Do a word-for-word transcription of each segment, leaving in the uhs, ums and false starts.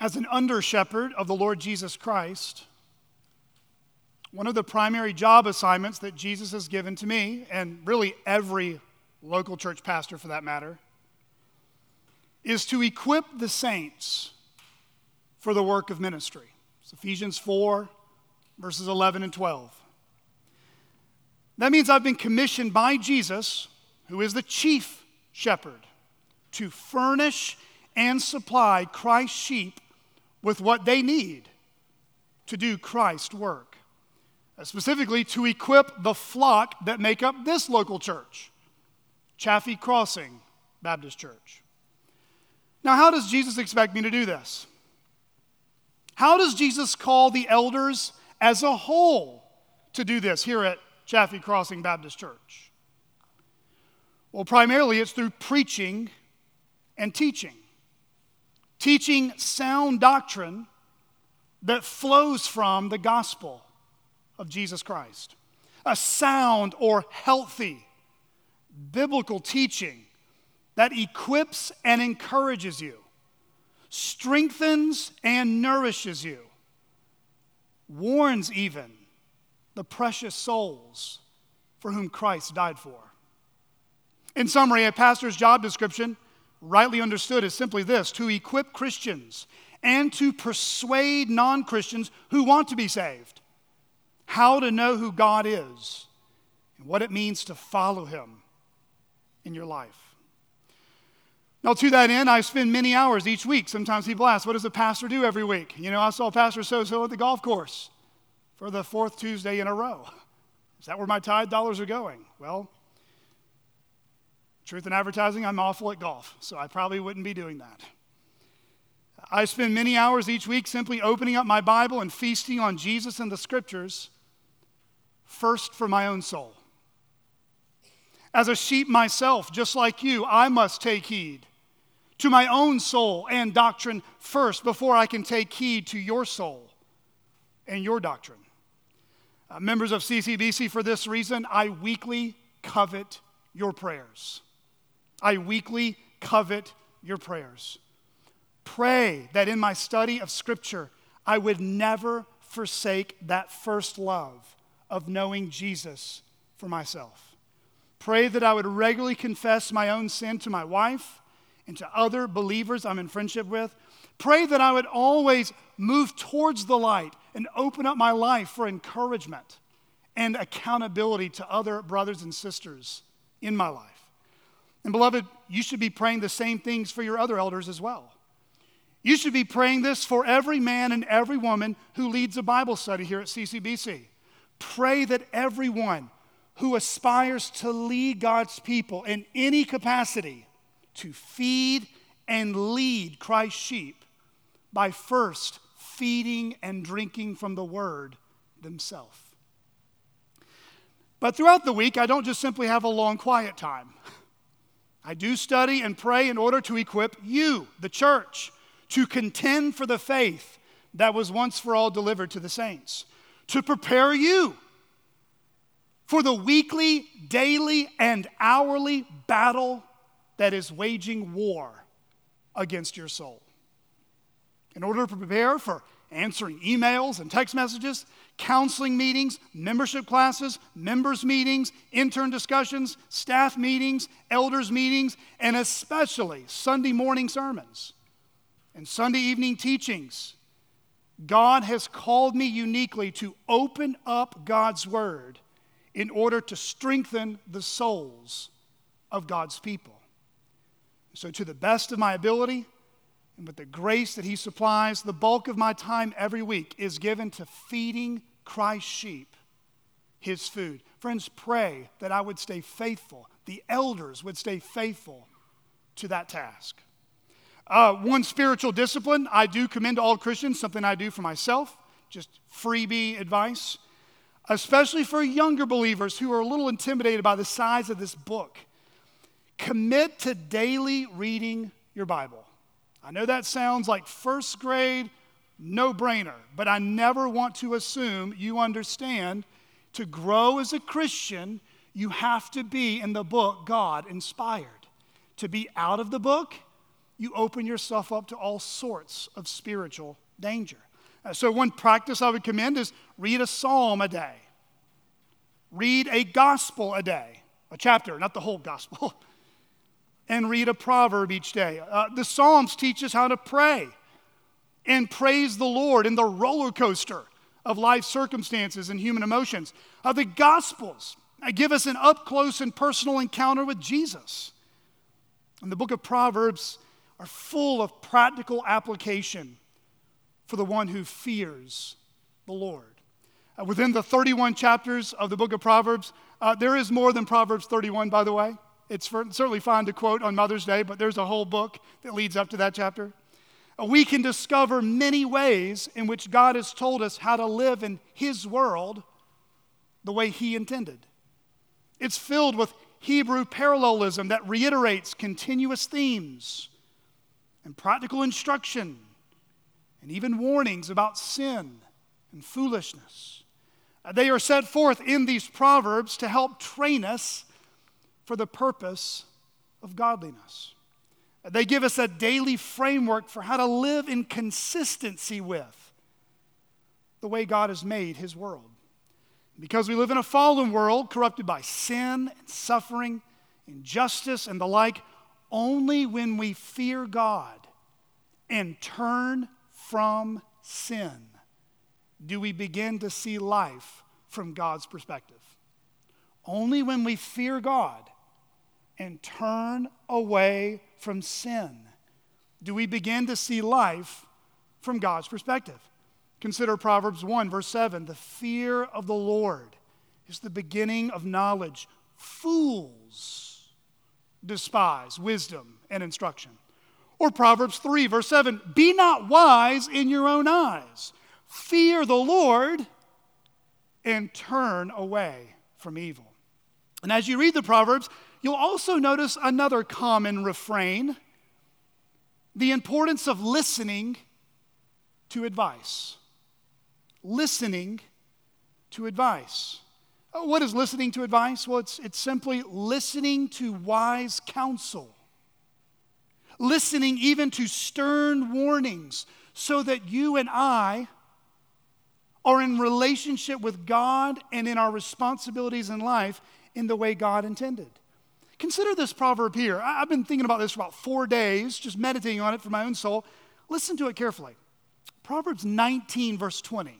As an under-shepherd of the Lord Jesus Christ, one of the primary job assignments that Jesus has given to me, and really every local church pastor for that matter, is to equip the saints for the work of ministry. It's Ephesians four, verses eleven and twelve. That means I've been commissioned by Jesus, who is the chief shepherd, to furnish and supply Christ's sheep with what they need to do Christ's work. Specifically, to equip the flock that make up this local church, Chaffee Crossing Baptist Church. Now, how does Jesus expect me to do this? How does Jesus call the elders as a whole to do this here at Chaffee Crossing Baptist Church? Well, primarily it's through preaching and teaching. Teaching sound doctrine that flows from the gospel of Jesus Christ. A sound or healthy biblical teaching that equips and encourages you, strengthens and nourishes you, warns even the precious souls for whom Christ died for. In summary, a pastor's job description, rightly understood, is simply this: to equip Christians and to persuade non-Christians who want to be saved how to know who God is and what it means to follow him in your life. Now, to that end, I spend many hours each week. Sometimes people ask, what does a pastor do every week? You know, I saw Pastor so-and-so at the golf course for the fourth Tuesday in a row. Is that where my tithe dollars are going? Well, truth in advertising, I'm awful at golf, so I probably wouldn't be doing that. I spend many hours each week simply opening up my Bible and feasting on Jesus and the Scriptures, first for my own soul. As a sheep myself, just like you, I must take heed to my own soul and doctrine first before I can take heed to your soul and your doctrine. Uh, members of C C B C, for this reason, I weekly covet your prayers. I weekly covet your prayers. Pray that in my study of Scripture, I would never forsake that first love of knowing Jesus for myself. Pray that I would regularly confess my own sin to my wife and to other believers I'm in friendship with. Pray that I would always move towards the light and open up my life for encouragement and accountability to other brothers and sisters in my life. And beloved, you should be praying the same things for your other elders as well. You should be praying this for every man and every woman who leads a Bible study here at C C B C. Pray that everyone who aspires to lead God's people in any capacity to feed and lead Christ's sheep by first feeding and drinking from the Word themselves. But throughout the week, I don't just simply have a long quiet time. I do study and pray in order to equip you, the church, to contend for the faith that was once for all delivered to the saints, to prepare you for the weekly, daily, and hourly battle that is waging war against your soul. In order to prepare for answering emails and text messages, counseling meetings, membership classes, members meetings, intern discussions, staff meetings, elders meetings, and especially Sunday morning sermons and Sunday evening teachings, God has called me uniquely to open up God's Word in order to strengthen the souls of God's people. So to the best of my ability, and with the grace that he supplies, the bulk of my time every week is given to feeding Christ's sheep his food. Friends, pray that I would stay faithful, the elders would stay faithful to that task. Uh, one spiritual discipline I do commend to all Christians, something I do for myself, just freebie advice, especially for younger believers who are a little intimidated by the size of this book. Commit to daily reading your Bible. I know that sounds like first grade, no-brainer, but I never want to assume you understand. To grow as a Christian, you have to be in the book God inspired. To be out of the book, you open yourself up to all sorts of spiritual danger. So one practice I would commend is read a psalm a day. Read a gospel a day, a chapter, not the whole gospel, and read a proverb each day. Uh, the Psalms teach us how to pray and praise the Lord in the roller coaster of life circumstances and human emotions. Uh, the Gospels give us an up-close and personal encounter with Jesus. And the book of Proverbs are full of practical application for the one who fears the Lord. Uh, within the thirty-one chapters of the book of Proverbs, uh, there is more than Proverbs thirty-one, by the way. It's certainly fine to quote on Mother's Day, but there's a whole book that leads up to that chapter. Uh, we can discover many ways in which God has told us how to live in His world the way He intended. It's filled with Hebrew parallelism that reiterates continuous themes and practical instruction and even warnings about sin and foolishness. They are set forth in these proverbs to help train us for the purpose of godliness. They give us a daily framework for how to live in consistency with the way God has made His world. Because we live in a fallen world corrupted by sin and suffering, injustice, and the like, only when we fear God and turn from sin do we begin to see life from God's perspective. Only when we fear God and turn away from sin do we begin to see life from God's perspective. Consider Proverbs one, verse seven. The fear of the Lord is the beginning of knowledge. Fools despise wisdom and instruction. Or Proverbs three, verse seven. Be not wise in your own eyes. Fear the Lord and turn away from evil. And as you read the Proverbs, you'll also notice another common refrain: the importance of listening to advice. Listening to advice. What is listening to advice? Well, it's, it's simply listening to wise counsel. Listening even to stern warnings so that you and I are in relationship with God and in our responsibilities in life in the way God intended. Consider this proverb here. I've been thinking about this for about four days, just meditating on it for my own soul. Listen to it carefully. Proverbs nineteen, verse twenty.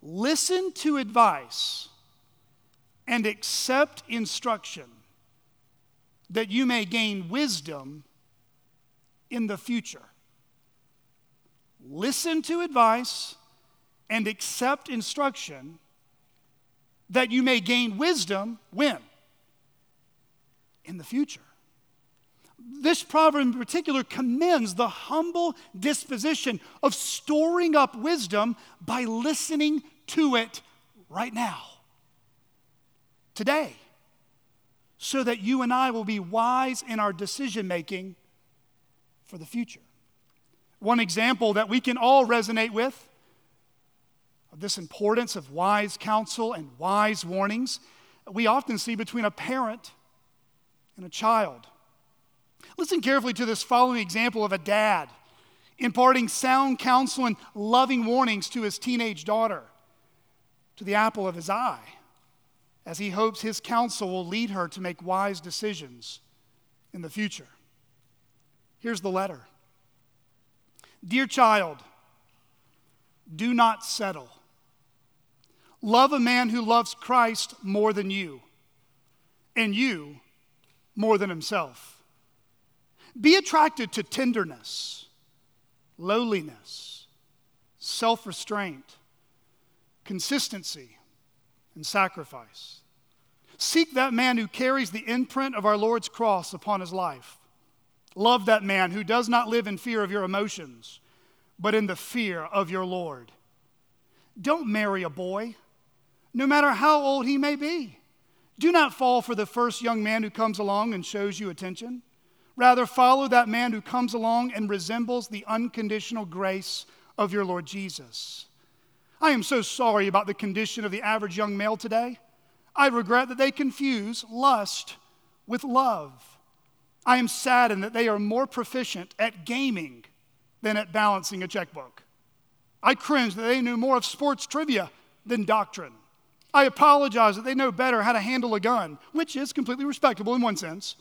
Listen to advice and accept instruction, that you may gain wisdom in the future. Listen to advice and accept instruction, that you may gain wisdom when? In the future. This proverb in particular commends the humble disposition of storing up wisdom by listening to it right now, today, so that you and I will be wise in our decision-making for the future. One example that we can all resonate with of this importance of wise counsel and wise warnings, we often see between a parent and a child. Listen carefully to this following example of a dad imparting sound counsel and loving warnings to his teenage daughter, to the apple of his eye, as he hopes his counsel will lead her to make wise decisions in the future. Here's the letter. Dear child, do not settle. Love a man who loves Christ more than you, and you more than himself. Be attracted to tenderness, lowliness, self-restraint, consistency, and sacrifice. Seek that man who carries the imprint of our Lord's cross upon his life. Love that man who does not live in fear of your emotions, but in the fear of your Lord. Don't marry a boy, no matter how old he may be. Do not fall for the first young man who comes along and shows you attention. Rather, follow that man who comes along and resembles the unconditional grace of your Lord Jesus. I am so sorry about the condition of the average young male today. I regret that they confuse lust with love. I am saddened that they are more proficient at gaming than at balancing a checkbook. I cringe that they knew more of sports trivia than doctrine. I apologize that they know better how to handle a gun, which is completely respectable in one sense,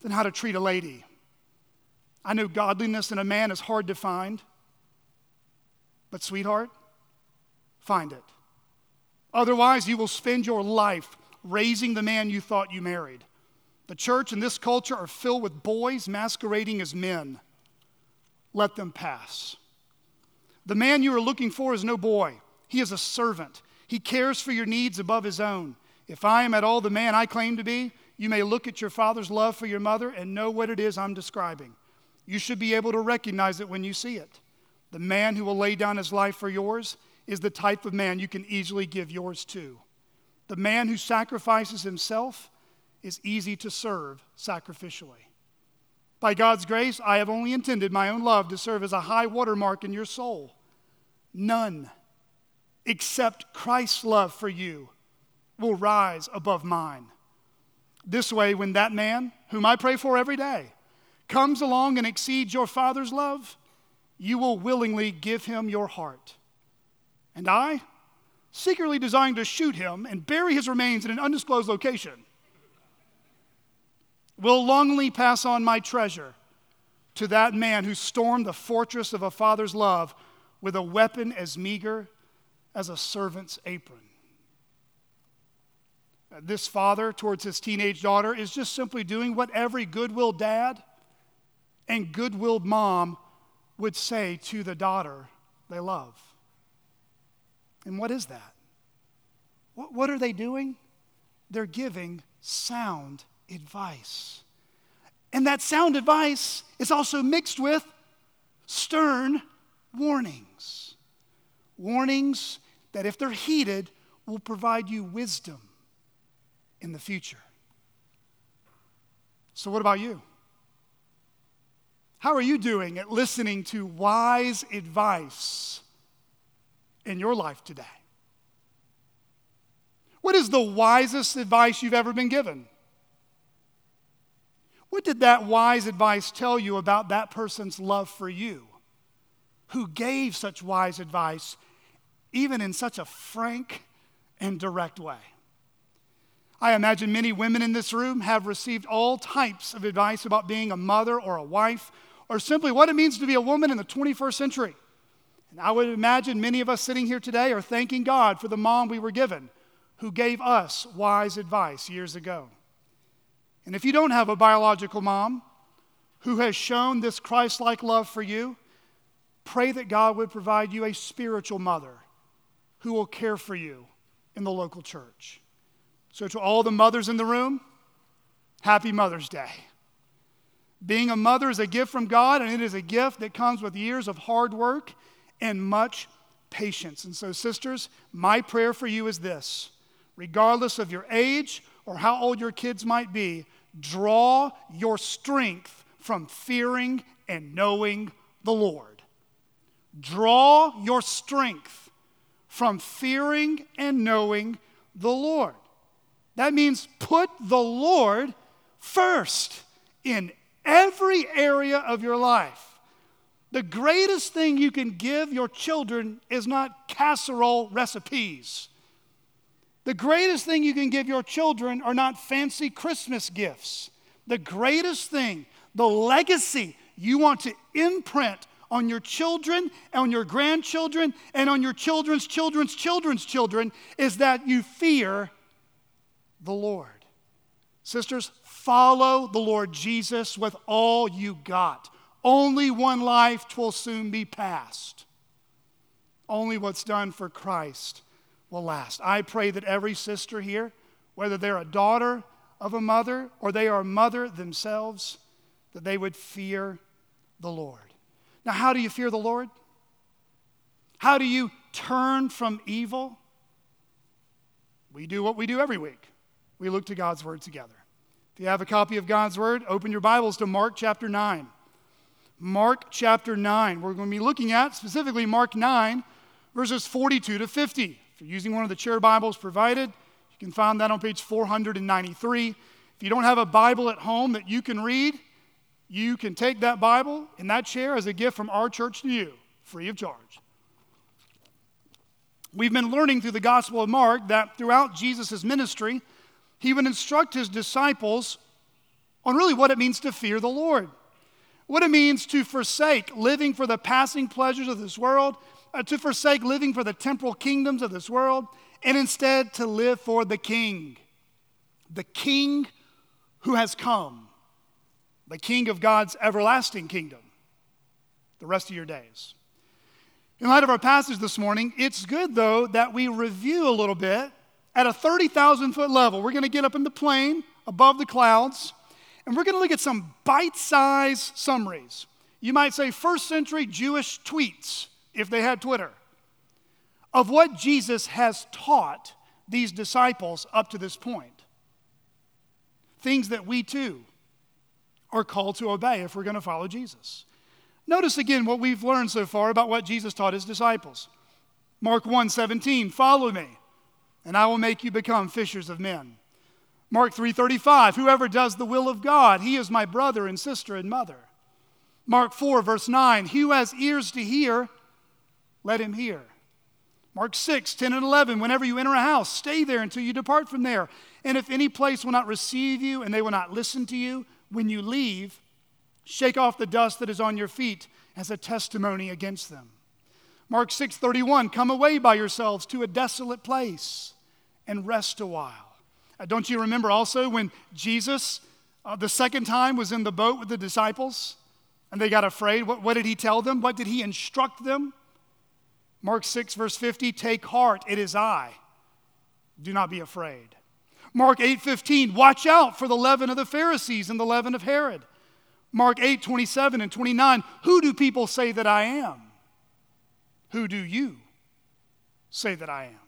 than how to treat a lady. I know godliness in a man is hard to find, but sweetheart, find it. Otherwise, you will spend your life raising the man you thought you married. The church and this culture are filled with boys masquerading as men. Let them pass. The man you are looking for is no boy. He is a servant. He cares for your needs above his own. If I am at all the man I claim to be, you may look at your father's love for your mother and know what it is I'm describing. You should be able to recognize it when you see it. The man who will lay down his life for yours is the type of man you can easily give yours to. The man who sacrifices himself is easy to serve sacrificially. By God's grace, I have only intended my own love to serve as a high watermark in your soul. None, except Christ's love for you, will rise above mine. This way, when that man, whom I pray for every day, comes along and exceeds your Father's love, you will willingly give him your heart. And I, secretly desiring to shoot him and bury his remains in an undisclosed location, will longingly pass on my treasure to that man who stormed the fortress of a father's love with a weapon as meager as a servant's apron. This father towards his teenage daughter is just simply doing what every goodwill dad and goodwilled mom would say to the daughter they love. And what is that? What are they doing? They're giving sound advice. And that sound advice is also mixed with stern warnings. Warnings that, if they're heeded, will provide you wisdom in the future. So what about you? How are you doing at listening to wise advice in your life today? What is the wisest advice you've ever been given? What did that wise advice tell you about that person's love for you, who gave such wise advice, even in such a frank and direct way? I imagine many women in this room have received all types of advice about being a mother or a wife, or simply what it means to be a woman in the twenty-first century. And I would imagine many of us sitting here today are thanking God for the mom we were given, who gave us wise advice years ago. And if you don't have a biological mom who has shown this Christ-like love for you, pray that God would provide you a spiritual mother who will care for you in the local church. So to all the mothers in the room, happy Mother's Day. Being a mother is a gift from God, and it is a gift that comes with years of hard work and much patience. And so, sisters, my prayer for you is this: regardless of your age or how old your kids might be, draw your strength from fearing and knowing the Lord. Draw your strength from fearing and knowing the Lord. That means put the Lord first in every area of your life. The greatest thing you can give your children is not casserole recipes. The greatest thing you can give your children are not fancy Christmas gifts. The greatest thing, the legacy you want to imprint on your children, on your grandchildren, and on your children's children's children's children is that you fear the Lord. Sisters, follow the Lord Jesus with all you got. Only one life 'twill soon be passed. Only what's done for Christ will last. I pray that every sister here, whether they're a daughter of a mother or they are a mother themselves, that they would fear the Lord. Now, how do you fear the Lord? How do you turn from evil? We do what we do every week. We look to God's Word together. If you have a copy of God's Word, open your Bibles to Mark chapter nine. Mark chapter nine. We're going to be looking at specifically Mark nine, verses forty-two to fifty. If you're using one of the chair Bibles provided, you can find that on page four hundred ninety-three If you don't have a Bible at home that you can read, you can take that Bible and that chair as a gift from our church to you, free of charge. We've been learning through the Gospel of Mark that throughout Jesus' ministry, he would instruct his disciples on really what it means to fear the Lord, what it means to forsake living for the passing pleasures of this world, uh, to forsake living for the temporal kingdoms of this world, and instead to live for the King, the King who has come, the King of God's everlasting kingdom, the rest of your days. In light of our passage this morning, it's good, though, that we review a little bit at a thirty thousand foot level. We're going to get up in the plane above the clouds, and we're going to look at some bite-sized summaries. You might say first century Jewish tweets, if they had Twitter, of what Jesus has taught these disciples up to this point. Things that we, too, are called to obey if we're going to follow Jesus. Notice again what we've learned so far about what Jesus taught his disciples. Mark one seventeen, follow me, and I will make you become fishers of men. Mark three thirty-five, whoever does the will of God, he is my brother and sister and mother. Mark four, verse nine, he who has ears to hear, let him hear. Mark six, ten and eleven, whenever you enter a house, stay there until you depart from there. And if any place will not receive you and they will not listen to you, when you leave, shake off the dust that is on your feet as a testimony against them. Mark six, thirty-one, come away by yourselves to a desolate place and rest a while. Uh, don't you remember also when Jesus, uh, the second time, was in the boat with the disciples and they got afraid? What, what did he tell them? What did he instruct them? Mark six, verse fifty, take heart, it is I. Do not be afraid. Mark eight, fifteen, watch out for the leaven of the Pharisees and the leaven of Herod. Mark eight, twenty-seven and twenty-nine, who do people say that I am? Who do you say that I am?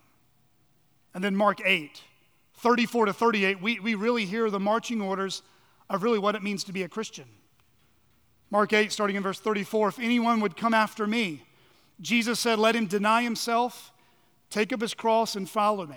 And then Mark eight, thirty-four to thirty-eight, we, we really hear the marching orders of really what it means to be a Christian. Mark eight, starting in verse thirty-four, if anyone would come after me, Jesus said, let him deny himself, take up his cross and follow me.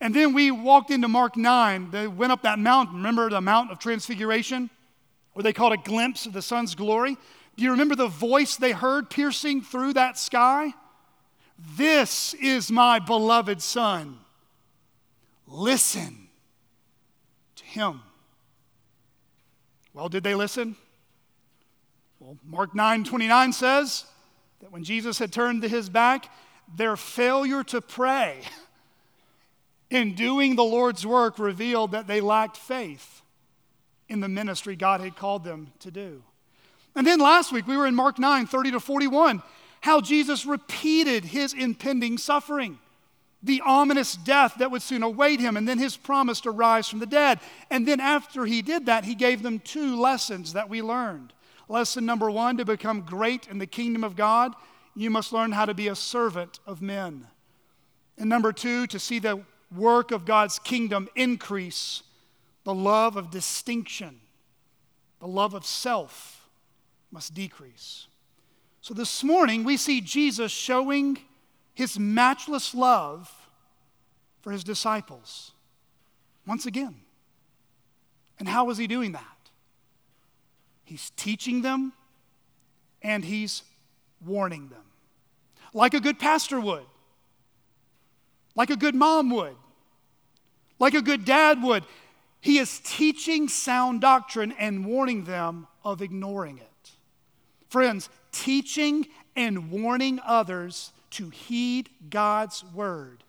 And then we walked into Mark nine. They went up that mountain. Remember the Mount of Transfiguration, where they caught a glimpse of the Son's glory? Do you remember the voice they heard piercing through that sky? This is my beloved Son. Listen to him. Well, did they listen? Well, Mark nine twenty-nine says that when Jesus had turned to his back, their failure to pray in doing the Lord's work revealed that they lacked faith in the ministry God had called them to do. And then last week, we were in Mark nine, thirty to forty-one, how Jesus repeated his impending suffering, the ominous death that would soon await him, and then his promise to rise from the dead. And then after he did that, he gave them two lessons that we learned. Lesson number one, to become great in the kingdom of God, you must learn how to be a servant of men. And number two, to see the work of God's kingdom increase, the love of distinction, the love of self must decrease. So this morning we see Jesus showing his matchless love for his disciples once again. And how is he doing that? He's teaching them and he's warning them. Like a good pastor would. Like a good mom would, like a good dad would. He is teaching sound doctrine and warning them of ignoring it. Friends, teaching and warning others to heed God's word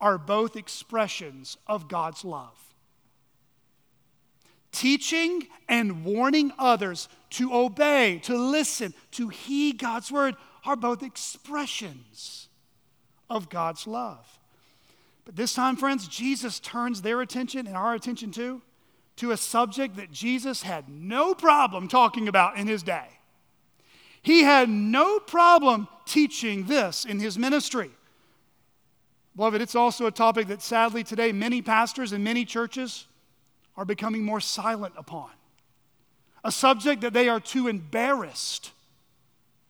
are both expressions of God's love. Teaching and warning others to obey, to listen, to heed God's word are both expressions of God's love. But this time, friends, Jesus turns their attention and our attention too to a subject that Jesus had no problem talking about in his day. He had no problem teaching this in his ministry. Beloved, it's also a topic that sadly today many pastors and many churches are becoming more silent upon. A subject that they are too embarrassed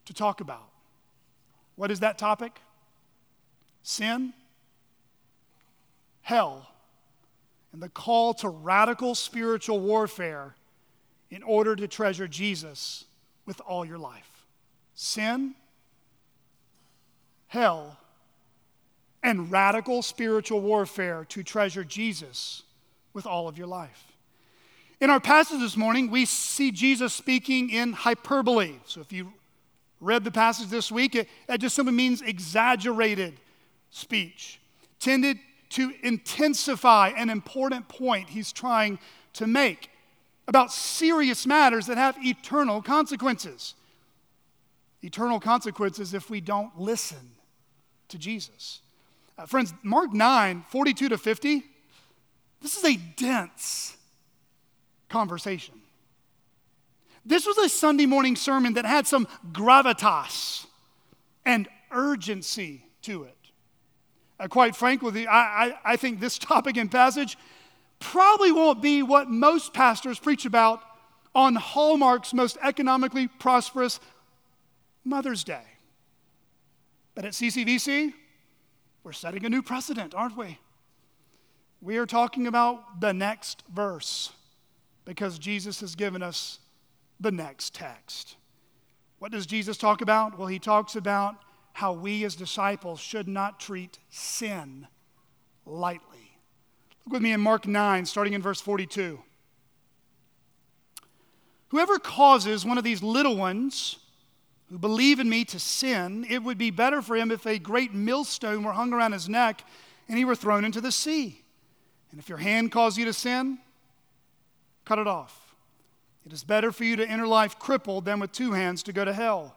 to talk about. What is that topic? Sin, hell, and the call to radical spiritual warfare in order to treasure Jesus with all your life. Sin, hell, and radical spiritual warfare to treasure Jesus with all of your life. In our passage this morning, we see Jesus speaking in hyperbole. So if you read the passage this week, it, that just simply means exaggerated speech, tended to intensify an important point he's trying to make about serious matters that have eternal consequences. Eternal consequences if we don't listen to Jesus. Uh, friends, Mark nine, forty-two to fifty, this is a dense conversation. This was a Sunday morning sermon that had some gravitas and urgency to it. Uh, quite frankly, I, I, I think this topic and passage probably won't be what most pastors preach about on Hallmark's most economically prosperous Mother's Day. But at C C B C, we're setting a new precedent, aren't we? We are talking about the next verse, because Jesus has given us the next text. What does Jesus talk about? Well, he talks about how we as disciples should not treat sin lightly. Look with me in Mark nine, starting in verse forty-two. Whoever causes one of these little ones who believe in me to sin, it would be better for him if a great millstone were hung around his neck and he were thrown into the sea. And if your hand causes you to sin, cut it off. It is better for you to enter life crippled than with two hands to go to hell,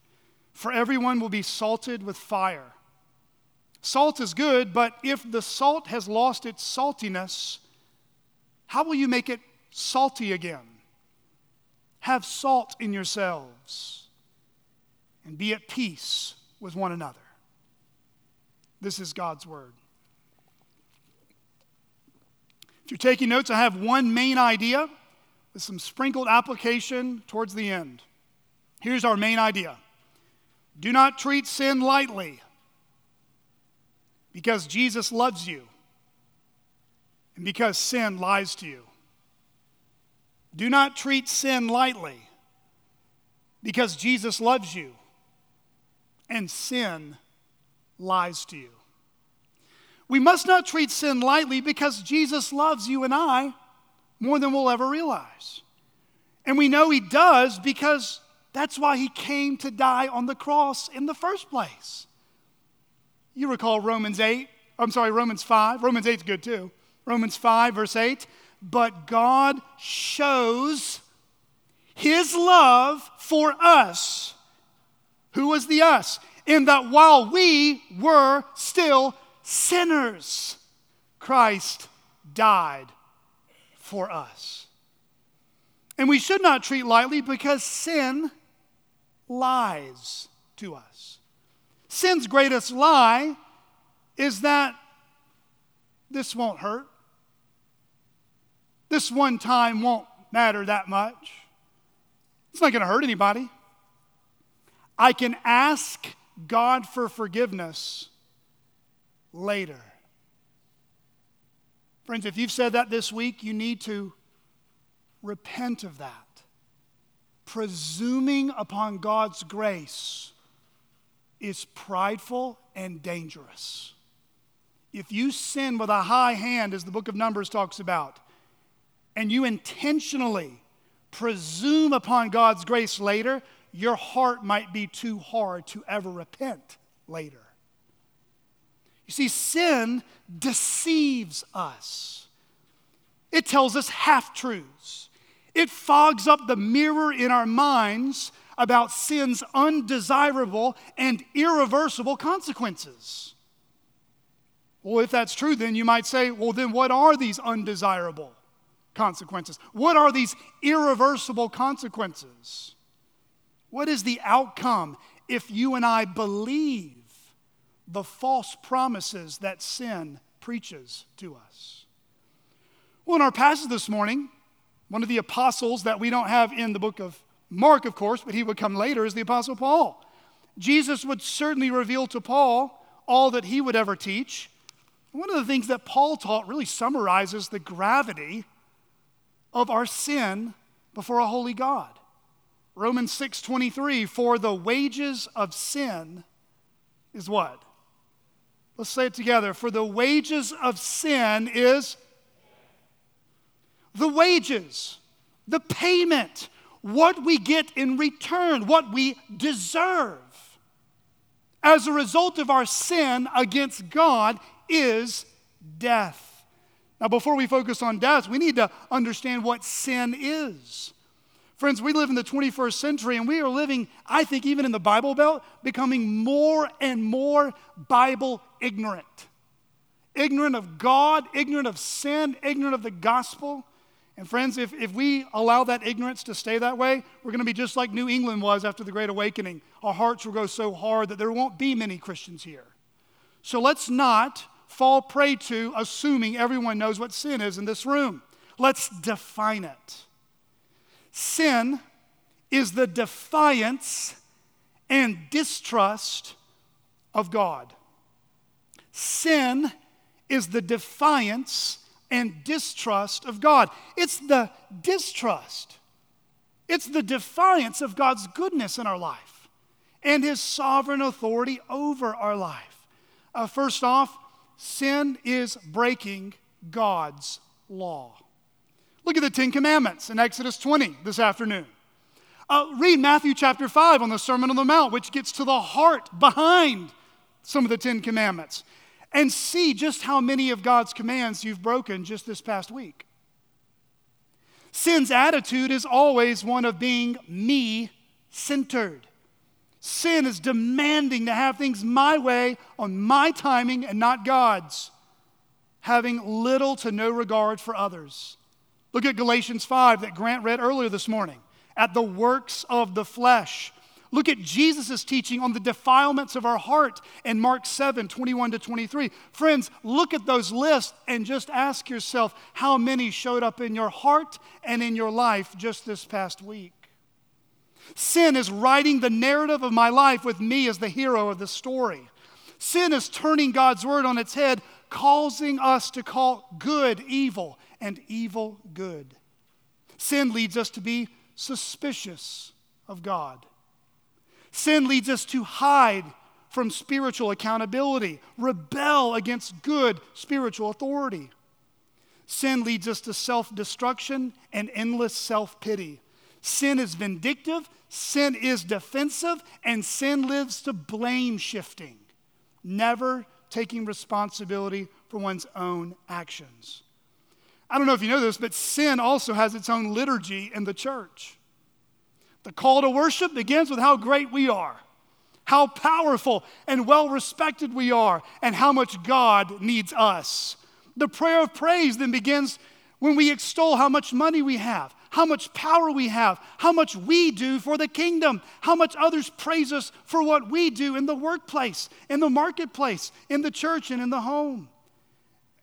For everyone will be salted with fire. Salt is good, but if the salt has lost its saltiness, how will you make it salty again? Have salt in yourselves and be at peace with one another. This is God's word. If you're taking notes, I have one main idea with some sprinkled application towards the end. Here's our main idea. Do not treat sin lightly, because Jesus loves you and because sin lies to you. Do not treat sin lightly, because Jesus loves you and sin lies to you. We must not treat sin lightly because Jesus loves you and I more than we'll ever realize. And we know he does because that's why he came to die on the cross in the first place. You recall Romans eight, I'm sorry, Romans five. Romans eight is good too. Romans five, verse eight. But God shows his love for us. Who was the us? In that while we were still sinners, Christ died for us. And we should not treat lightly because sin lies to us. Sin's greatest lie is that this won't hurt. This one time won't matter that much. It's not going to hurt anybody. I can ask God for forgiveness later. Friends, if you've said that this week, you need to repent of that. Presuming upon God's grace is prideful and dangerous. If you sin with a high hand, as the book of Numbers talks about, and you intentionally presume upon God's grace later, your heart might be too hard to ever repent later. You see, sin deceives us. It tells us half-truths. It fogs up the mirror in our minds about sin's undesirable and irreversible consequences. Well, if that's true, then you might say, well, then what are these undesirable consequences? What are these irreversible consequences? What is the outcome if you and I believe the false promises that sin preaches to us? Well, in our passage this morning, one of the apostles that we don't have in the book of Mark, of course, but he would come later, is the Apostle Paul. Jesus would certainly reveal to Paul all that he would ever teach. One of the things that Paul taught really summarizes the gravity of our sin before a holy God. Romans six twenty-three, for the wages of sin is what? Let's say it together. For the wages of sin is the wages, the payment, what we get in return, what we deserve as a result of our sin against God is death. Now, before we focus on death, we need to understand what sin is. Friends, we live in the twenty-first century, and we are living, I think, even in the Bible Belt, becoming more and more Bible ignorant. Ignorant of God, ignorant of sin, ignorant of the gospel. And friends, if, if we allow that ignorance to stay that way, we're going to be just like New England was after the Great Awakening. Our hearts will go so hard that there won't be many Christians here. So let's not fall prey to assuming everyone knows what sin is in this room. Let's define it. Sin is the defiance and distrust of God. Sin is the defiance and distrust of God. It's the distrust. It's the defiance of God's goodness in our life and His sovereign authority over our life. Uh, first off, sin is breaking God's law. Look at the Ten Commandments in Exodus twenty this afternoon. Uh, read Matthew chapter five on the Sermon on the Mount, which gets to the heart behind some of the Ten Commandments, and see just how many of God's commands you've broken just this past week. Sin's attitude is always one of being me-centered. Sin is demanding to have things my way, on my timing, and not God's, having little to no regard for others. Look at Galatians five that Grant read earlier this morning, at the works of the flesh. Look at Jesus' teaching on the defilements of our heart in Mark seven, twenty-one to twenty-three. Friends, look at those lists and just ask yourself how many showed up in your heart and in your life just this past week. Sin is writing the narrative of my life with me as the hero of the story. Sin is turning God's word on its head, causing us to call good evil and evil good. Sin leads us to be suspicious of God. Sin leads us to hide from spiritual accountability, rebel against good spiritual authority. Sin leads us to self-destruction and endless self-pity. Sin is vindictive, sin is defensive, and sin lives to blame shifting, never taking responsibility for one's own actions. I don't know if you know this, but sin also has its own liturgy in the church. The call to worship begins with how great we are, how powerful and well-respected we are, and how much God needs us. The prayer of praise then begins when we extol how much money we have, how much power we have, how much we do for the kingdom, how much others praise us for what we do in the workplace, in the marketplace, in the church, and in the home.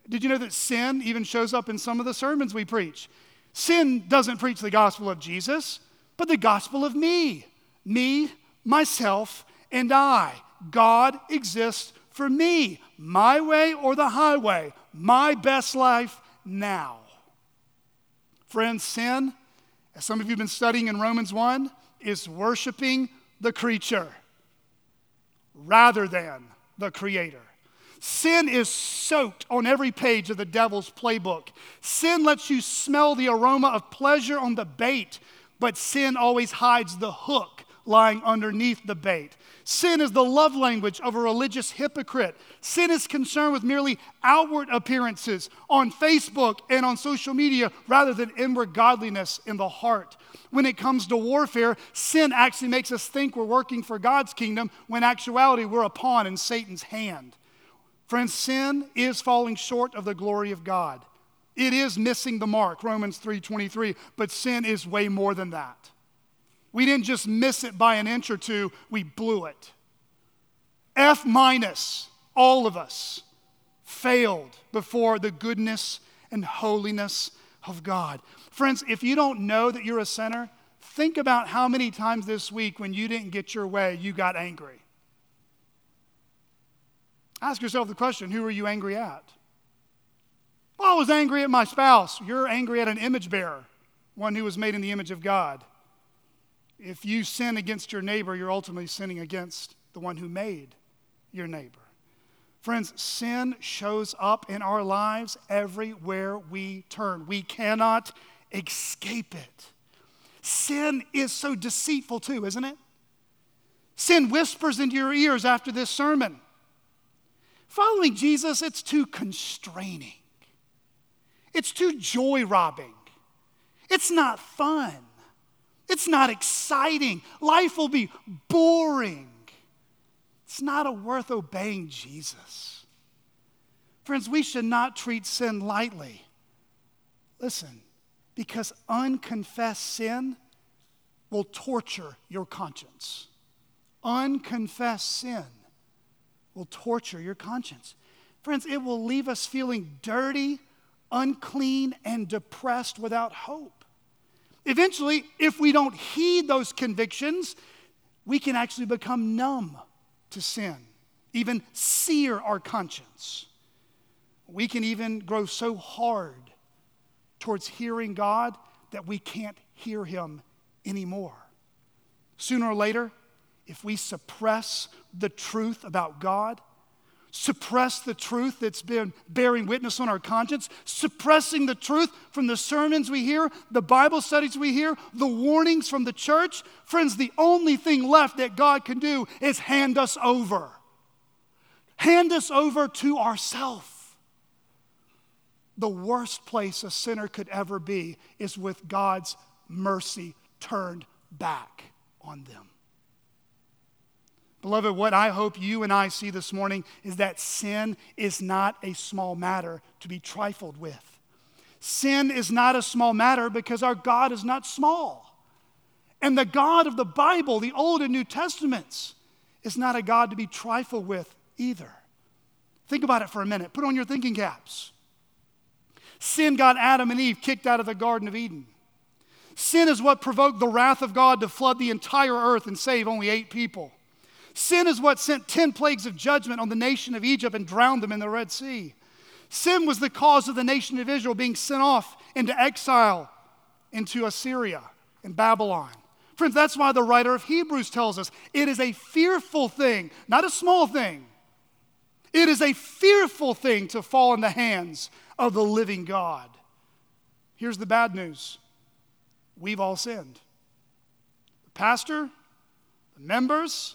Did you know that sin even shows up in some of the sermons we preach? Sin doesn't preach the gospel of Jesus, but the gospel of me, me, myself, and I. God exists for me, my way or the highway, my best life now. Friends, sin, as some of you have been studying in Romans one, is worshiping the creature rather than the creator. Sin is soaked on every page of the devil's playbook. Sin lets you smell the aroma of pleasure on the bait, but sin always hides the hook, lying underneath the bait. Sin is the love language of a religious hypocrite. Sin is concerned with merely outward appearances on Facebook and on social media rather than inward godliness in the heart. When it comes to warfare, sin actually makes us think we're working for God's kingdom when in actuality we're a pawn in Satan's hand. Friends, sin is falling short of the glory of God. It is missing the mark, Romans three twenty-three, but sin is way more than that. We didn't just miss it by an inch or two, we blew it. F minus, all of us failed before the goodness and holiness of God. Friends, if you don't know that you're a sinner, think about how many times this week when you didn't get your way, you got angry. Ask yourself the question, who are you angry at? Well, I was angry at my spouse. You're angry at an image bearer, one who was made in the image of God. If you sin against your neighbor, you're ultimately sinning against the one who made your neighbor. Friends, sin shows up in our lives everywhere we turn. We cannot escape it. Sin is so deceitful too, isn't it? Sin whispers into your ears after this sermon. Following Jesus, it's too constraining. It's too joy-robbing. It's not fun. It's not exciting. Life will be boring. It's not worth obeying Jesus. Friends, we should not treat sin lightly. Listen, because unconfessed sin will torture your conscience. Unconfessed sin will torture your conscience. Friends, it will leave us feeling dirty, unclean, and depressed without hope. Eventually, if we don't heed those convictions, we can actually become numb to sin, even sear our conscience. We can even grow so hard towards hearing God that we can't hear Him anymore. Sooner or later, if we suppress the truth about God, suppress the truth that's been bearing witness on our conscience, suppressing the truth from the sermons we hear, the Bible studies we hear, the warnings from the church. Friends, the only thing left that God can do is hand us over. Hand us over to ourselves. The worst place a sinner could ever be is with God's mercy turned back on them. Beloved, what I hope you and I see this morning is that sin is not a small matter to be trifled with. Sin is not a small matter because our God is not small. And the God of the Bible, the Old and New Testaments, is not a God to be trifled with either. Think about it for a minute. Put on your thinking caps. Sin got Adam and Eve kicked out of the Garden of Eden. Sin is what provoked the wrath of God to flood the entire earth and save only eight people. Sin is what sent ten plagues of judgment on the nation of Egypt and drowned them in the Red Sea. Sin was the cause of the nation of Israel being sent off into exile into Assyria and Babylon. Friends, that's why the writer of Hebrews tells us it is a fearful thing, not a small thing. It is a fearful thing to fall in the hands of the living God. Here's the bad news. We've all sinned. The pastor, the members,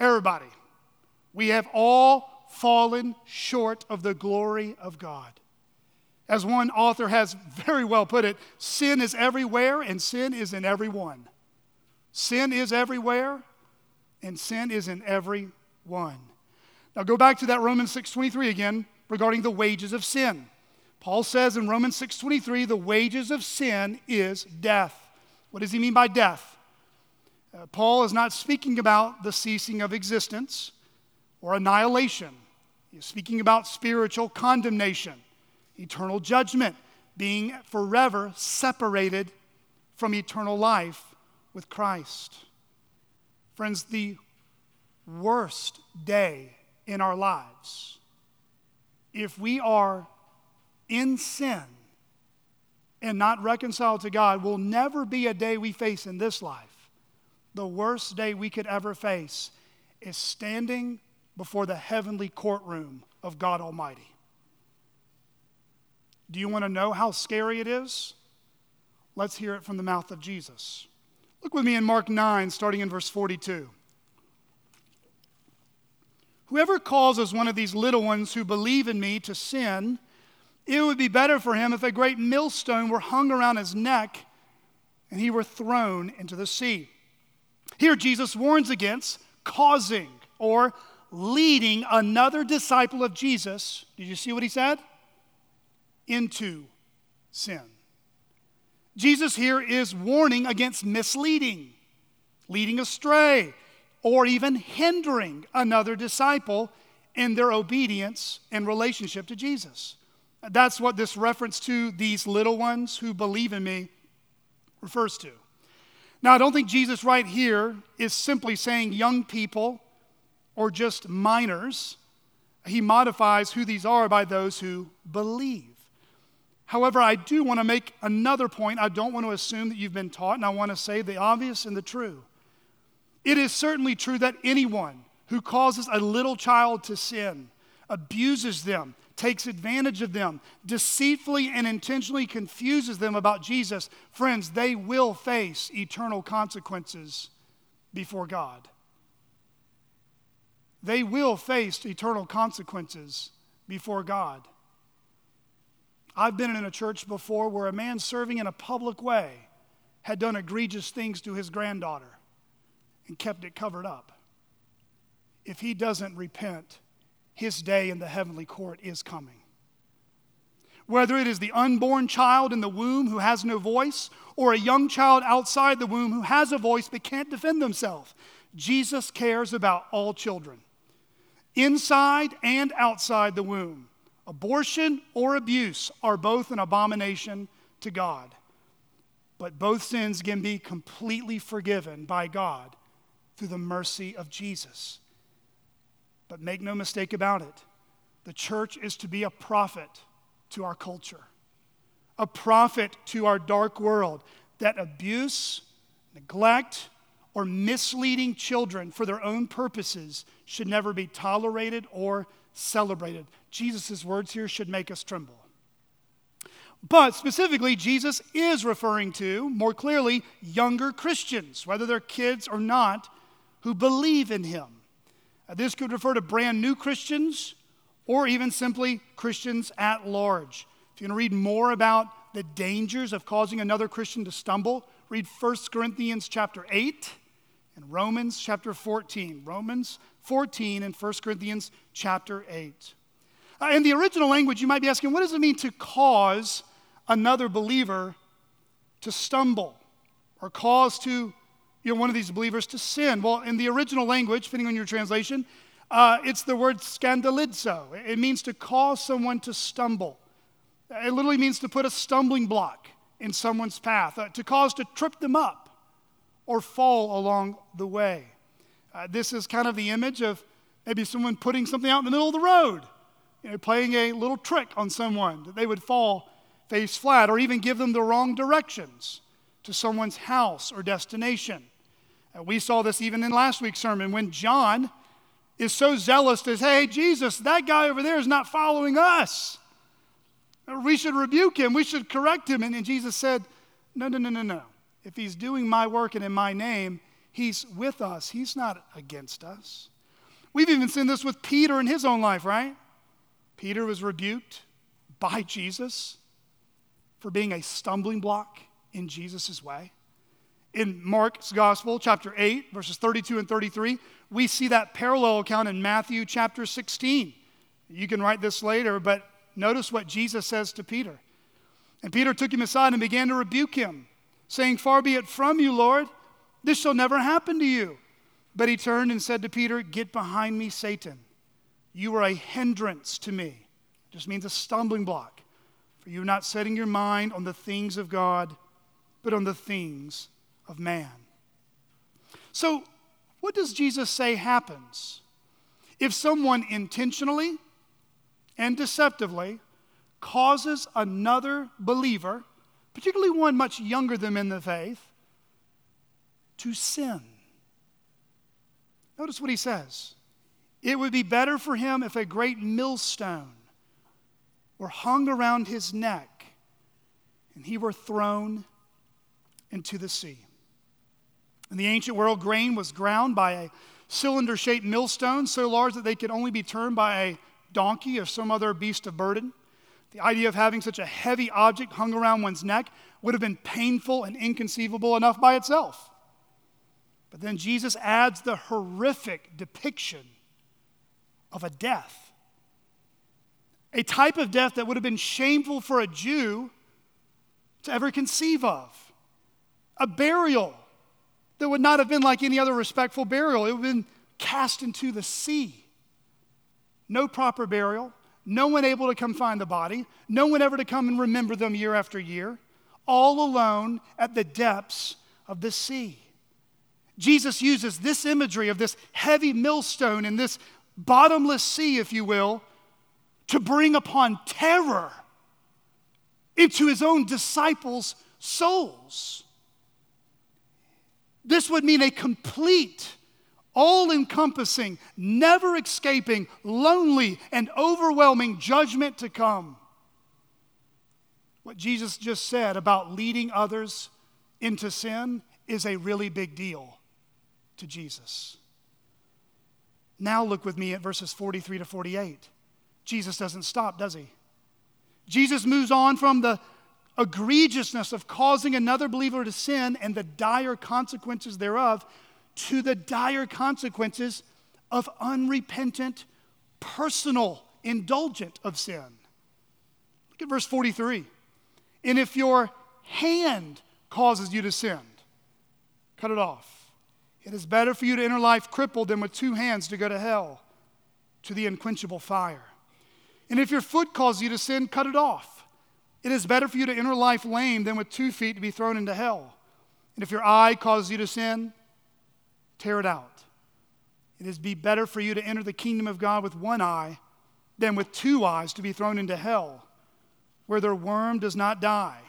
everybody, we have all fallen short of the glory of God. As one author has very well put it, sin is everywhere and sin is in everyone. Sin is everywhere and sin is in everyone. Now go back to that Romans six twenty-three again regarding the wages of sin. Paul says in Romans six twenty-three, the wages of sin is death. What does he mean by death? Paul is not speaking about the ceasing of existence or annihilation. He's speaking about spiritual condemnation, eternal judgment, being forever separated from eternal life with Christ. Friends, the worst day in our lives, if we are in sin and not reconciled to God, will never be a day we face in this life. The worst day we could ever face is standing before the heavenly courtroom of God Almighty. Do you want to know how scary it is? Let's hear it from the mouth of Jesus. Look with me in Mark nine, starting in verse forty-two. Whoever causes one of these little ones who believe in me to sin, it would be better for him if a great millstone were hung around his neck and he were thrown into the sea. Here Jesus warns against causing or leading another disciple of Jesus, did you see what he said? Into sin. Jesus here is warning against misleading, leading astray, or even hindering another disciple in their obedience and relationship to Jesus. That's what this reference to these little ones who believe in me refers to. Now, I don't think Jesus right here is simply saying young people or just minors. He modifies who these are by those who believe. However, I do want to make another point. I don't want to assume that you've been taught, and I want to say the obvious and the true. It is certainly true that anyone who causes a little child to sin, abuses them, takes advantage of them, deceitfully and intentionally confuses them about Jesus, friends, they will face eternal consequences before God. They will face eternal consequences before God. I've been in a church before where a man serving in a public way had done egregious things to his granddaughter and kept it covered up. If he doesn't repent, his day in the heavenly court is coming. Whether it is the unborn child in the womb who has no voice, or a young child outside the womb who has a voice but can't defend themselves, Jesus cares about all children, inside and outside the womb. Abortion or abuse are both an abomination to God, but both sins can be completely forgiven by God through the mercy of Jesus. But make no mistake about it, the church is to be a prophet to our culture, a prophet to our dark world, that abuse, neglect, or misleading children for their own purposes should never be tolerated or celebrated. Jesus' words here should make us tremble. But specifically, Jesus is referring to, more clearly, younger Christians, whether they're kids or not, who believe in him. This could refer to brand new Christians or even simply Christians at large. If you want to read more about the dangers of causing another Christian to stumble, read First Corinthians chapter eight and Romans chapter fourteen. Romans fourteen and First Corinthians chapter eight. Uh, in the original language, you might be asking, what does it mean to cause another believer to stumble or cause to You know, one of these believers to sin? Well, in the original language, depending on your translation, uh, it's the word skandalizo. It means to cause someone to stumble. It literally means to put a stumbling block in someone's path, uh, to cause to trip them up or fall along the way. Uh, this is kind of the image of maybe someone putting something out in the middle of the road, you know, playing a little trick on someone that they would fall face flat, or even give them the wrong directions to someone's house or destination. And we saw this even in last week's sermon when John is so zealous to say, hey, Jesus, that guy over there is not following us. We should rebuke him. We should correct him. And, and Jesus said, no, no, no, no, no. If he's doing my work and in my name, he's with us. He's not against us. We've even seen this with Peter in his own life, right? Peter was rebuked by Jesus for being a stumbling block in Jesus' way. In Mark's Gospel, chapter eight, verses thirty-two and thirty-three, we see that parallel account in Matthew chapter sixteen. You can write this later, but notice what Jesus says to Peter. And Peter took him aside and began to rebuke him, saying, "Far be it from you, Lord, this shall never happen to you." But he turned and said to Peter, "Get behind me, Satan. You are a hindrance to me." It just means a stumbling block. For you are not setting your mind on the things of God, but on the things of man. So, what does Jesus say happens if someone intentionally and deceptively causes another believer, particularly one much younger than them in the faith, to sin? Notice what he says. It would be better for him if a great millstone were hung around his neck and he were thrown into the sea. In the ancient world, grain was ground by a cylinder-shaped millstone so large that they could only be turned by a donkey or some other beast of burden. The idea of having such a heavy object hung around one's neck would have been painful and inconceivable enough by itself. But then Jesus adds the horrific depiction of a death, a type of death that would have been shameful for a Jew to ever conceive of, a burial that would not have been like any other respectful burial. It would have been cast into the sea. No proper burial, no one able to come find the body, no one ever to come and remember them year after year, all alone at the depths of the sea. Jesus uses this imagery of this heavy millstone and this bottomless sea, if you will, to bring upon terror into his own disciples' souls. This would mean a complete, all-encompassing, never-escaping, lonely, and overwhelming judgment to come. What Jesus just said about leading others into sin is a really big deal to Jesus. Now look with me at verses forty-three to forty-eight. Jesus doesn't stop, does he? Jesus moves on from the egregiousness of causing another believer to sin and the dire consequences thereof to the dire consequences of unrepentant, personal indulgence of sin. Look at verse forty-three. And if your hand causes you to sin, cut it off. It is better for you to enter life crippled than with two hands to go to hell, to the unquenchable fire. And if your foot causes you to sin, cut it off. It is better for you to enter life lame than with two feet to be thrown into hell. And if your eye causes you to sin, tear it out. It is be better for you to enter the kingdom of God with one eye than with two eyes to be thrown into hell, where their worm does not die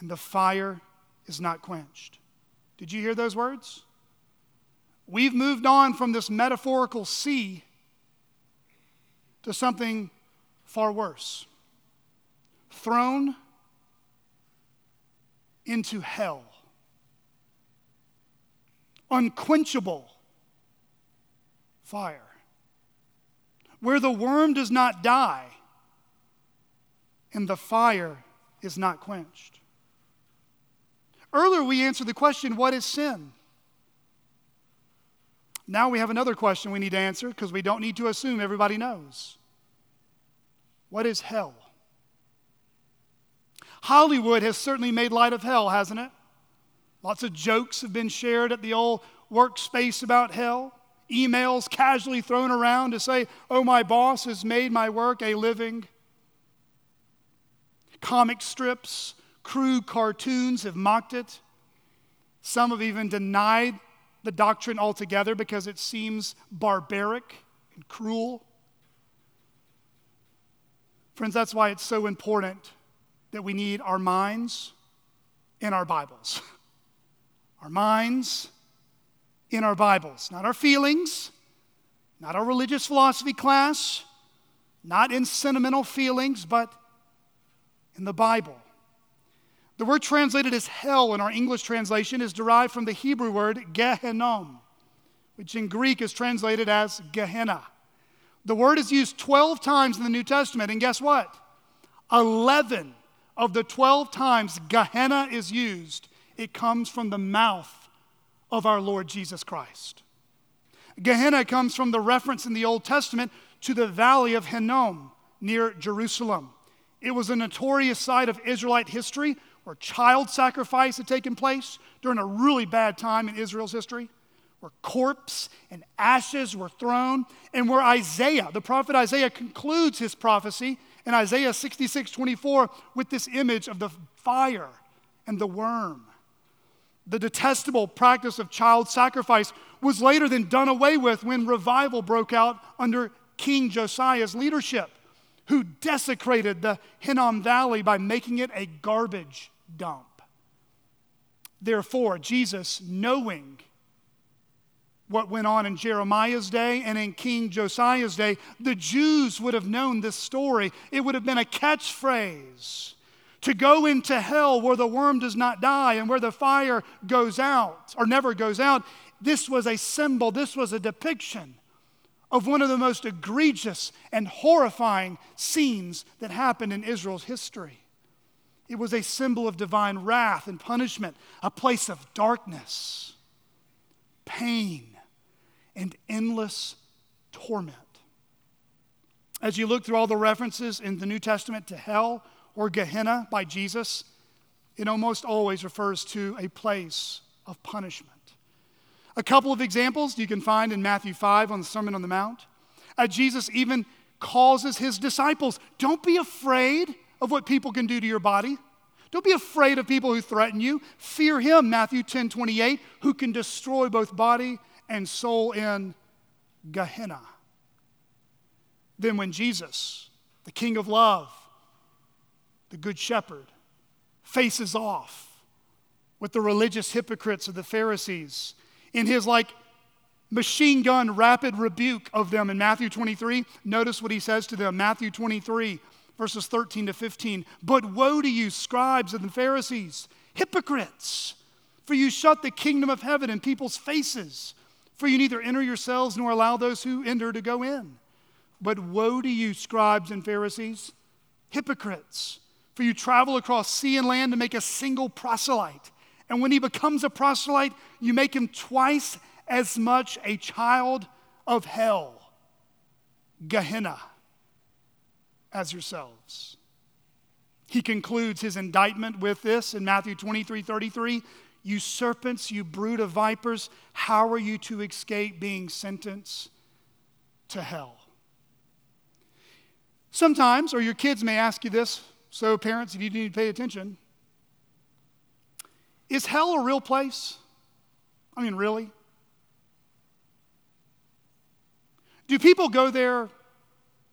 and the fire is not quenched. Did you hear those words? We've moved on from this metaphorical sea to something far worse. Thrown into hell. Unquenchable fire. Where the worm does not die and the fire is not quenched. Earlier we answered the question, what is sin? Now we have another question we need to answer because we don't need to assume everybody knows. What is hell? Hollywood has certainly made light of hell, hasn't it? Lots of jokes have been shared at the old workspace about hell. Emails casually thrown around to say, oh, my boss has made my work a living. Comic strips, crude cartoons have mocked it. Some have even denied the doctrine altogether because it seems barbaric and cruel. Friends, that's why it's so important that we need our minds and our Bibles. Our minds in our Bibles, not our feelings, not our religious philosophy class, not in sentimental feelings, but in the Bible. The word translated as hell in our English translation is derived from the Hebrew word Gehenom, which in Greek is translated as Gehenna. The word is used twelve times in the New Testament, and guess what? eleven of the twelve times Gehenna is used, it comes from the mouth of our Lord Jesus Christ. Gehenna comes from the reference in the Old Testament to the valley of Hinnom near Jerusalem. It was a notorious site of Israelite history where child sacrifice had taken place during a really bad time in Israel's history, where corpse and ashes were thrown, and where Isaiah, the prophet Isaiah, concludes his prophecy in Isaiah sixty-six twenty-four with this image of the fire and the worm. The detestable practice of child sacrifice was later then done away with when revival broke out under King Josiah's leadership, who desecrated the Hinnom Valley by making it a garbage dump. Therefore, Jesus, knowing what went on in Jeremiah's day and in King Josiah's day, the Jews would have known this story. It would have been a catchphrase to go into hell where the worm does not die and where the fire goes out or never goes out. This was a symbol, this was a depiction of one of the most egregious and horrifying scenes that happened in Israel's history. It was a symbol of divine wrath and punishment, a place of darkness, pain, and endless torment. As you look through all the references in the New Testament to hell or Gehenna by Jesus, it almost always refers to a place of punishment. A couple of examples you can find in Matthew five on the Sermon on the Mount. Uh, Jesus even causes his disciples, don't be afraid of what people can do to your body. Don't be afraid of people who threaten you. Fear him, Matthew ten twenty-eight, who can destroy both body and soul in Gehenna. Then when Jesus, the King of Love, the Good Shepherd, faces off with the religious hypocrites of the Pharisees in his like machine gun rapid rebuke of them in Matthew twenty-three, notice what he says to them, Matthew twenty-three, verses thirteen to fifteen, but woe to you, scribes and the Pharisees, hypocrites, for you shut the kingdom of heaven in people's faces, for you neither enter yourselves nor allow those who enter to go in. But woe to you, scribes and Pharisees, hypocrites, for you travel across sea and land to make a single proselyte, and when he becomes a proselyte, you make him twice as much a child of hell, Gehenna, as yourselves. He concludes his indictment with this in Matthew twenty-three thirty-three, you serpents, you brood of vipers, how are you to escape being sentenced to hell? Sometimes, or your kids may ask you this, so parents, if you need to pay attention, is hell a real place? I mean, really? Do people go there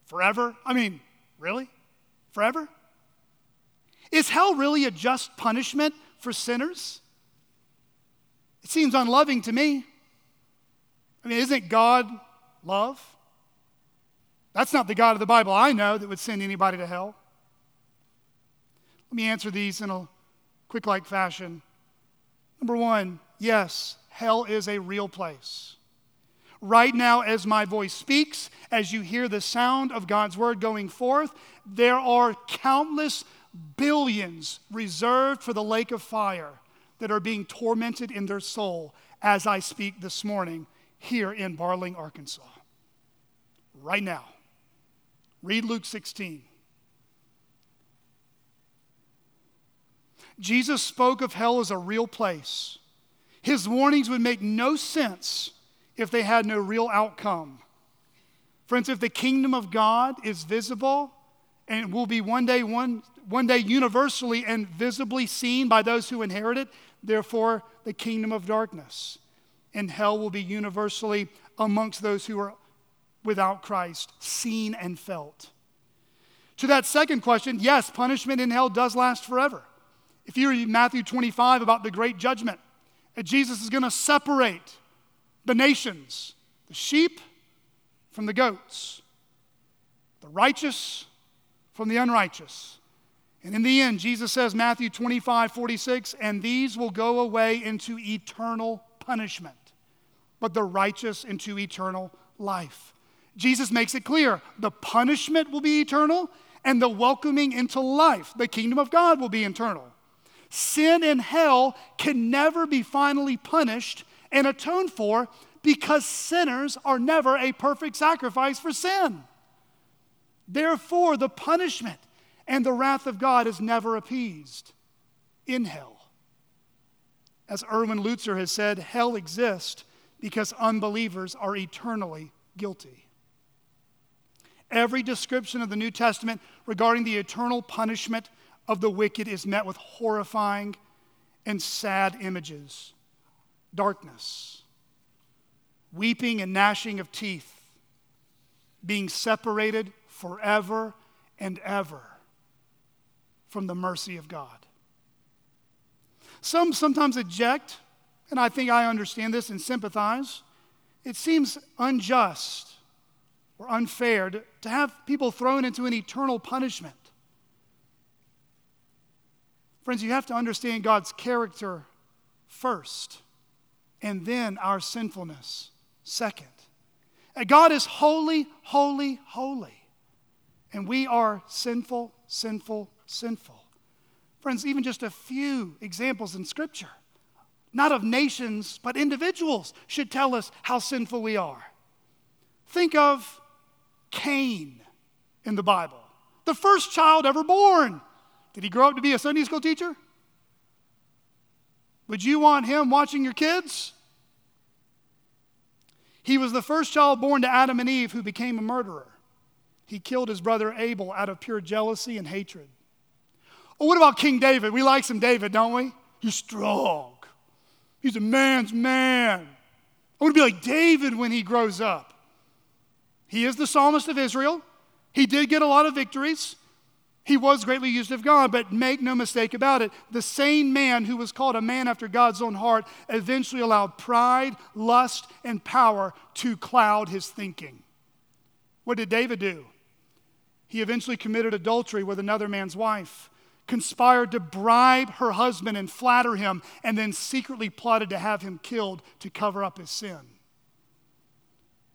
forever? I mean, really? Forever? Is hell really a just punishment for sinners? It seems unloving to me. I mean, isn't God love? That's not the God of the Bible I know that would send anybody to hell. Let me answer these in a quick-like fashion. Number one, yes, hell is a real place. Right now, as my voice speaks, as you hear the sound of God's word going forth, there are countless billions reserved for the lake of fire that are being tormented in their soul as I speak this morning here in Barling, Arkansas. Right now. Read Luke sixteen. Jesus spoke of hell as a real place. His warnings would make no sense if they had no real outcome. Friends, if the kingdom of God is visible and will be one day one, one day universally and visibly seen by those who inherit it, therefore the kingdom of darkness and hell will be universally amongst those who are without Christ, seen and felt. To that second question, yes, punishment in hell does last forever. If you read Matthew twenty-five about the great judgment, that Jesus is going to separate the nations, the sheep from the goats, the righteous from the unrighteous. And in the end, Jesus says, Matthew twenty-five forty-six, and these will go away into eternal punishment, but the righteous into eternal life. Jesus makes it clear, the punishment will be eternal, and the welcoming into life, the kingdom of God, will be eternal. Sin and hell can never be finally punished and atoned for because sinners are never a perfect sacrifice for sin. Therefore, the punishment and the wrath of God is never appeased in hell. As Erwin Lutzer has said, hell exists because unbelievers are eternally guilty. Every description of the New Testament regarding the eternal punishment of the wicked is met with horrifying and sad images. Darkness, weeping and gnashing of teeth, being separated forever and ever from the mercy of God. Some sometimes object, and I think I understand this and sympathize, it seems unjust or unfair to have people thrown into an eternal punishment. Friends, you have to understand God's character first, and then our sinfulness second. And God is holy, holy, holy, and we are sinful, sinful, sinful. Friends, even just a few examples in Scripture, not of nations, but individuals, should tell us how sinful we are. Think of Cain in the Bible, the first child ever born. Did he grow up to be a Sunday school teacher? Would you want him watching your kids? He was the first child born to Adam and Eve who became a murderer. He killed his brother Abel out of pure jealousy and hatred. Or what about King David? We like some David, don't we? He's strong. He's a man's man. I want to be like David when he grows up. He is the psalmist of Israel. He did get a lot of victories. He was greatly used of God, but make no mistake about it, the same man who was called a man after God's own heart eventually allowed pride, lust, and power to cloud his thinking. What did David do? He eventually committed adultery with another man's wife, conspired to bribe her husband and flatter him, and then secretly plotted to have him killed to cover up his sin.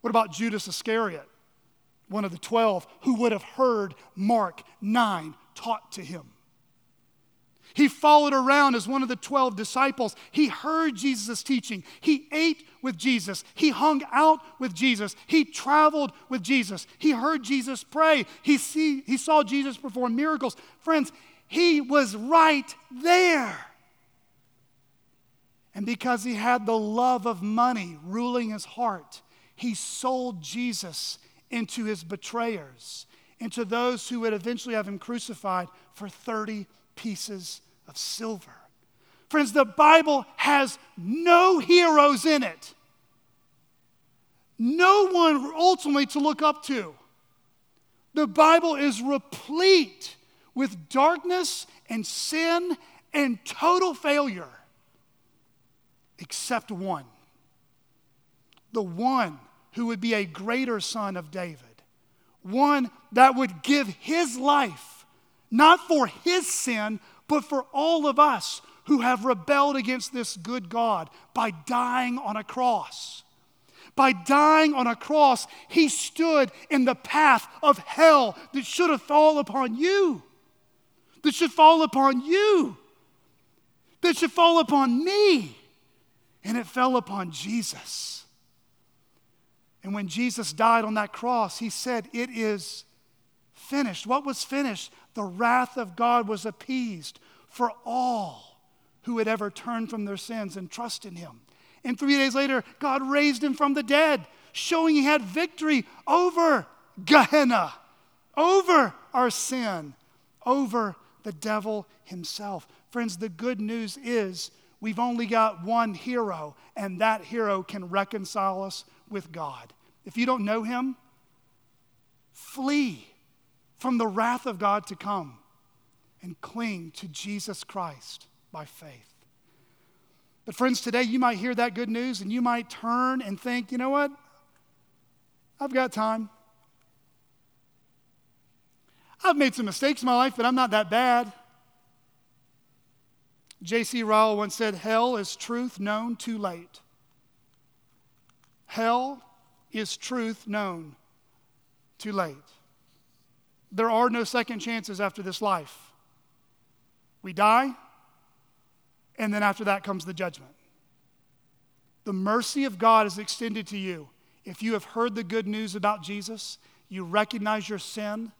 What about Judas Iscariot, one of the twelve, who would have heard Mark nine taught to him? He followed around as one of the twelve disciples. He heard Jesus' teaching. He ate with Jesus. He hung out with Jesus. He traveled with Jesus. He heard Jesus pray. He see, he saw Jesus perform miracles. Friends, he was right there. And because he had the love of money ruling his heart, he sold Jesus into his betrayers, into those who would eventually have him crucified, for thirty pieces of silver. Friends, the Bible has no heroes in it. No one ultimately to look up to. The Bible is replete with darkness and sin and total failure, except one. The one who would be a greater son of David, one that would give his life, not for his sin, but for all of us who have rebelled against this good God by dying on a cross. By dying on a cross, he stood in the path of hell that should have fallen upon you, that should fall upon you, that should fall upon me, and it fell upon Jesus. And when Jesus died on that cross, he said, "It is finished." What was finished? The wrath of God was appeased for all who had ever turned from their sins and trust in him. And three days later, God raised him from the dead, showing he had victory over Gehenna, over our sin, over the devil himself. Friends, the good news is we've only got one hero, and that hero can reconcile us with God. If you don't know him, flee from the wrath of God to come and cling to Jesus Christ by faith. But friends, today you might hear that good news and you might turn and think, you know what? I've got time. I've made some mistakes in my life, but I'm not that bad. J C Ryle once said, "Hell is truth known too late." Hell is truth known too late. There are no second chances after this life. We die, and then after that comes the judgment. The mercy of God is extended to you. If you have heard the good news about Jesus, you recognize your sin,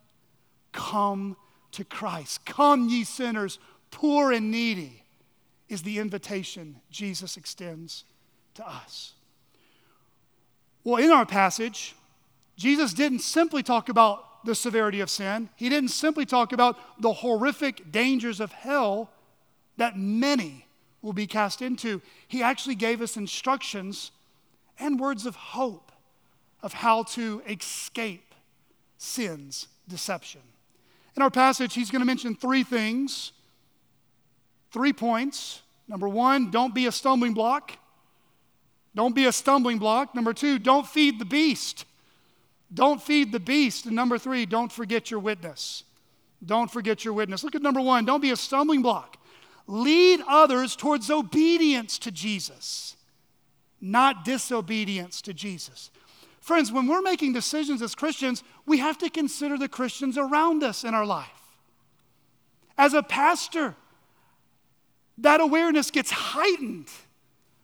come to Christ. "Come, ye sinners, poor and needy," is the invitation Jesus extends to us. Well, in our passage, Jesus didn't simply talk about the severity of sin. He didn't simply talk about the horrific dangers of hell that many will be cast into. He actually gave us instructions and words of hope of how to escape sin's deception. In our passage, he's going to mention three things, three points. Number one, don't be a stumbling block. Don't be a stumbling block. Number two, don't feed the beast. Don't feed the beast. And number three, don't forget your witness. Don't forget your witness. Look at number one, don't be a stumbling block. lead others towards obedience to Jesus, not disobedience to Jesus. Friends, when we're making decisions as Christians, we have to consider the Christians around us in our life. As a pastor, that awareness gets heightened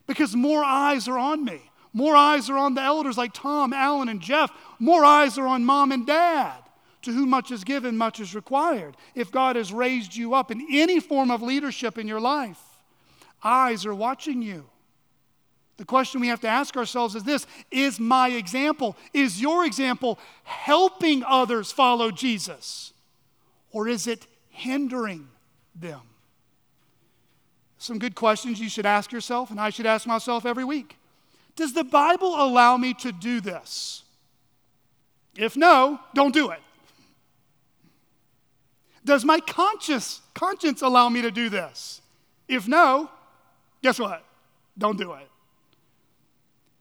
because more eyes are on me. More eyes are on the elders like Tom, Alan, and Jeff. More eyes are on mom and dad. To whom much is given, much is required. If God has raised you up in any form of leadership in your life, eyes are watching you. The question we have to ask ourselves is this: is my example, is your example helping others follow Jesus? Or is it hindering them? Some good questions you should ask yourself, and I should ask myself every week. Does the Bible allow me to do this? If no, don't do it. Does my conscience, conscience allow me to do this? If no, guess what? Don't do it.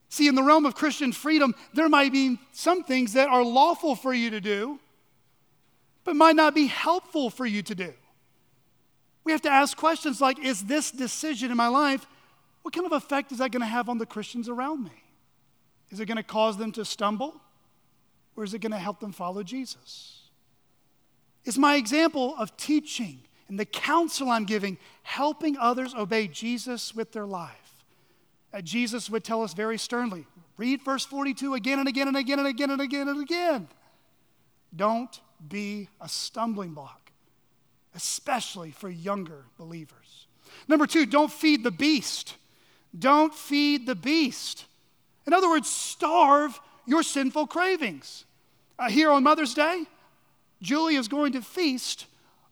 See, in the realm of Christian freedom, there might be some things that are lawful for you to do, but might not be helpful for you to do. We have to ask questions like, is this decision in my life, what kind of effect is that going to have on the Christians around me? Is it going to cause them to stumble? Or is it going to help them follow Jesus? Is my example of teaching and the counsel I'm giving helping others obey Jesus with their life? Uh, Jesus would tell us very sternly, read verse forty-two again and again and again and again and again and again. Don't be a stumbling block, especially for younger believers. Number two, don't feed the beast. Don't feed the beast. In other words, starve your sinful cravings. Uh, here on Mother's Day, Julie is going to feast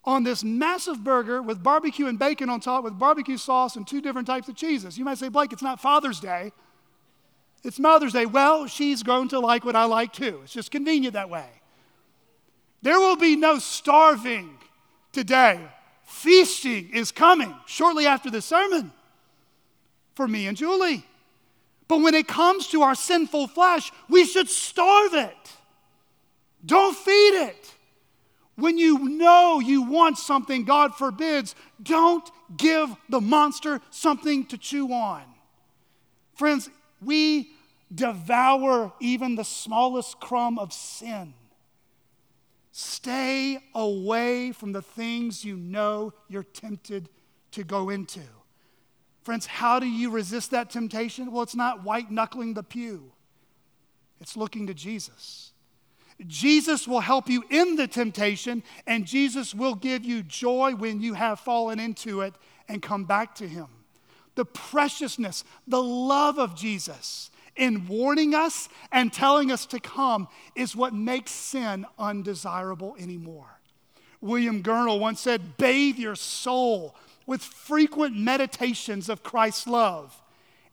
on this massive burger with barbecue and bacon on top with barbecue sauce and two different types of cheeses. You might say, Blake, it's not Father's Day. It's Mother's Day. Well, she's going to like what I like too. It's just convenient that way. There will be no starving today. Feasting is coming shortly after the sermon for me and Julie. But when it comes to our sinful flesh, we should starve it. Don't feed it. When you know you want something God forbids, don't give the monster something to chew on. Friends, we devour even the smallest crumb of sin. Stay away from the things you know you're tempted to go into. Friends, how do you resist that temptation? Well, it's not white-knuckling the pew. It's looking to Jesus. Jesus will help you in the temptation, and Jesus will give you joy when you have fallen into it and come back to him. The preciousness, the love of Jesus in warning us and telling us to come is what makes sin undesirable anymore. William Gurnall once said, bathe your soul with frequent meditations of Christ's love,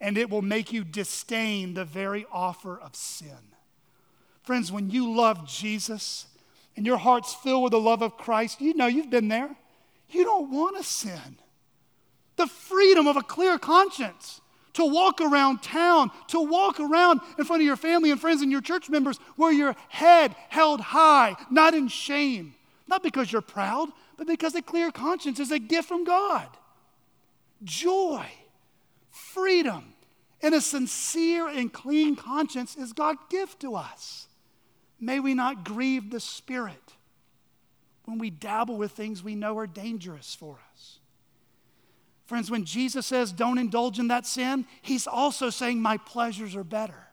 and it will make you disdain the very offer of sin. Friends, when you love Jesus and your heart's filled with the love of Christ, you know you've been there. You don't want to sin. The freedom of a clear conscience. To walk around town, to walk around in front of your family and friends and your church members where your head held high, not in shame. Not because you're proud, but because a clear conscience is a gift from God. Joy, freedom, and a sincere and clean conscience is God's gift to us. May we not grieve the Spirit when we dabble with things we know are dangerous for us. Friends, when Jesus says, don't indulge in that sin, he's also saying, my pleasures are better.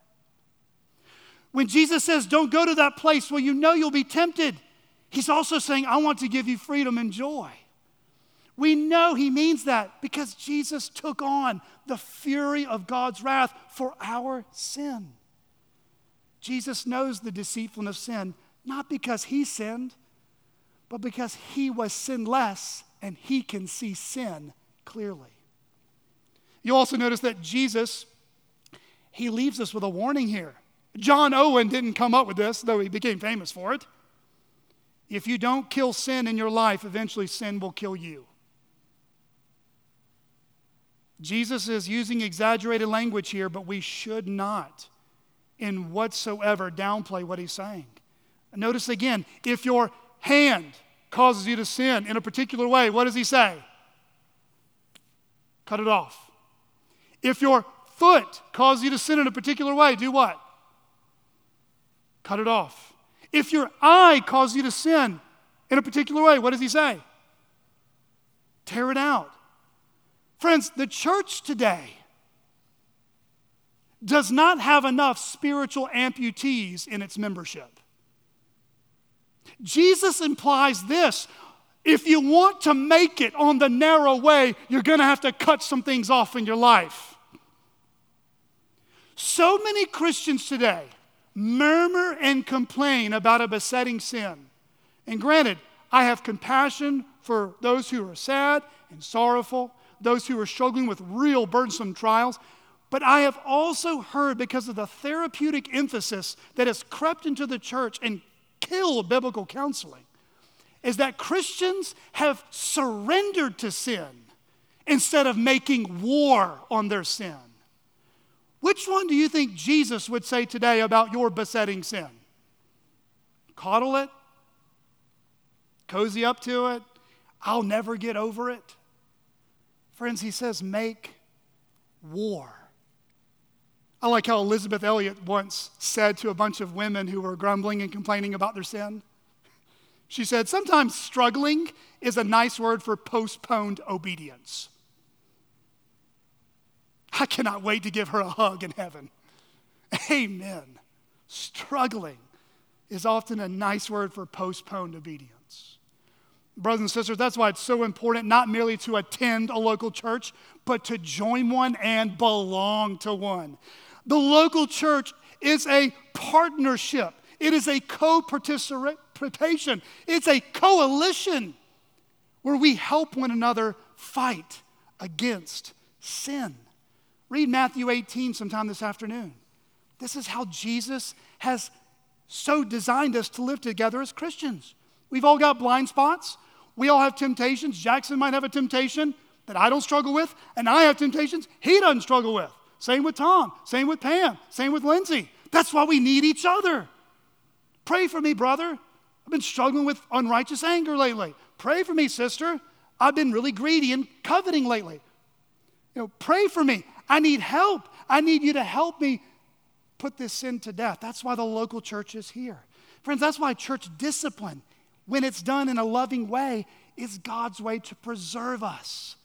When Jesus says, don't go to that place where you know you'll be tempted, he's also saying, I want to give you freedom and joy. We know he means that because Jesus took on the fury of God's wrath for our sin. Jesus knows the deceitfulness of sin, not because he sinned, but because he was sinless and he can see sin clearly. You also notice that Jesus, he leaves us with a warning here. John Owen didn't come up with this, though he became famous for it. If you don't kill sin in your life, eventually sin will kill you. Jesus is using exaggerated language here, but we should not in whatsoever downplay what he's saying. Notice again, if your hand causes you to sin in a particular way, what does he say? Cut it off. If your foot causes you to sin in a particular way, do what? Cut it off. If your eye causes you to sin in a particular way, what does he say? Tear it out. Friends, the church today does not have enough spiritual amputees in its membership. Jesus implies this. If you want to make it on the narrow way, you're going to have to cut some things off in your life. So many Christians today murmur and complain about a besetting sin. And granted, I have compassion for those who are sad and sorrowful, those who are struggling with real burdensome trials, but I have also heard, because of the therapeutic emphasis that has crept into the church and killed biblical counseling, is that Christians have surrendered to sin instead of making war on their sin. Which one do you think Jesus would say today about your besetting sin? Coddle it? Cozy up to it? I'll never get over it? Friends, he says, make war. I like how Elizabeth Elliott once said to a bunch of women who were grumbling and complaining about their sin. She said, sometimes struggling is a nice word for postponed obedience. I cannot wait to give her a hug in heaven. Amen. Struggling is often a nice word for postponed obedience. Brothers and sisters, that's why it's so important not merely to attend a local church, but to join one and belong to one. The local church is a partnership. It is a co-participation. It's a coalition where we help one another fight against sin. Read Matthew eighteen sometime this afternoon. This is how Jesus has so designed us to live together as Christians. We've all got blind spots. We all have temptations. Jackson might have a temptation that I don't struggle with, and I have temptations he doesn't struggle with. Same with Tom, same with Pam, same with Lindsay. That's why we need each other. Pray for me, brother. I've been struggling with unrighteous anger lately. Pray for me, sister. I've been really greedy and coveting lately. You know, pray for me. I need help. I need you to help me put this sin to death. That's why the local church is here. Friends, that's why church discipline, when it's done in a loving way, is God's way to preserve us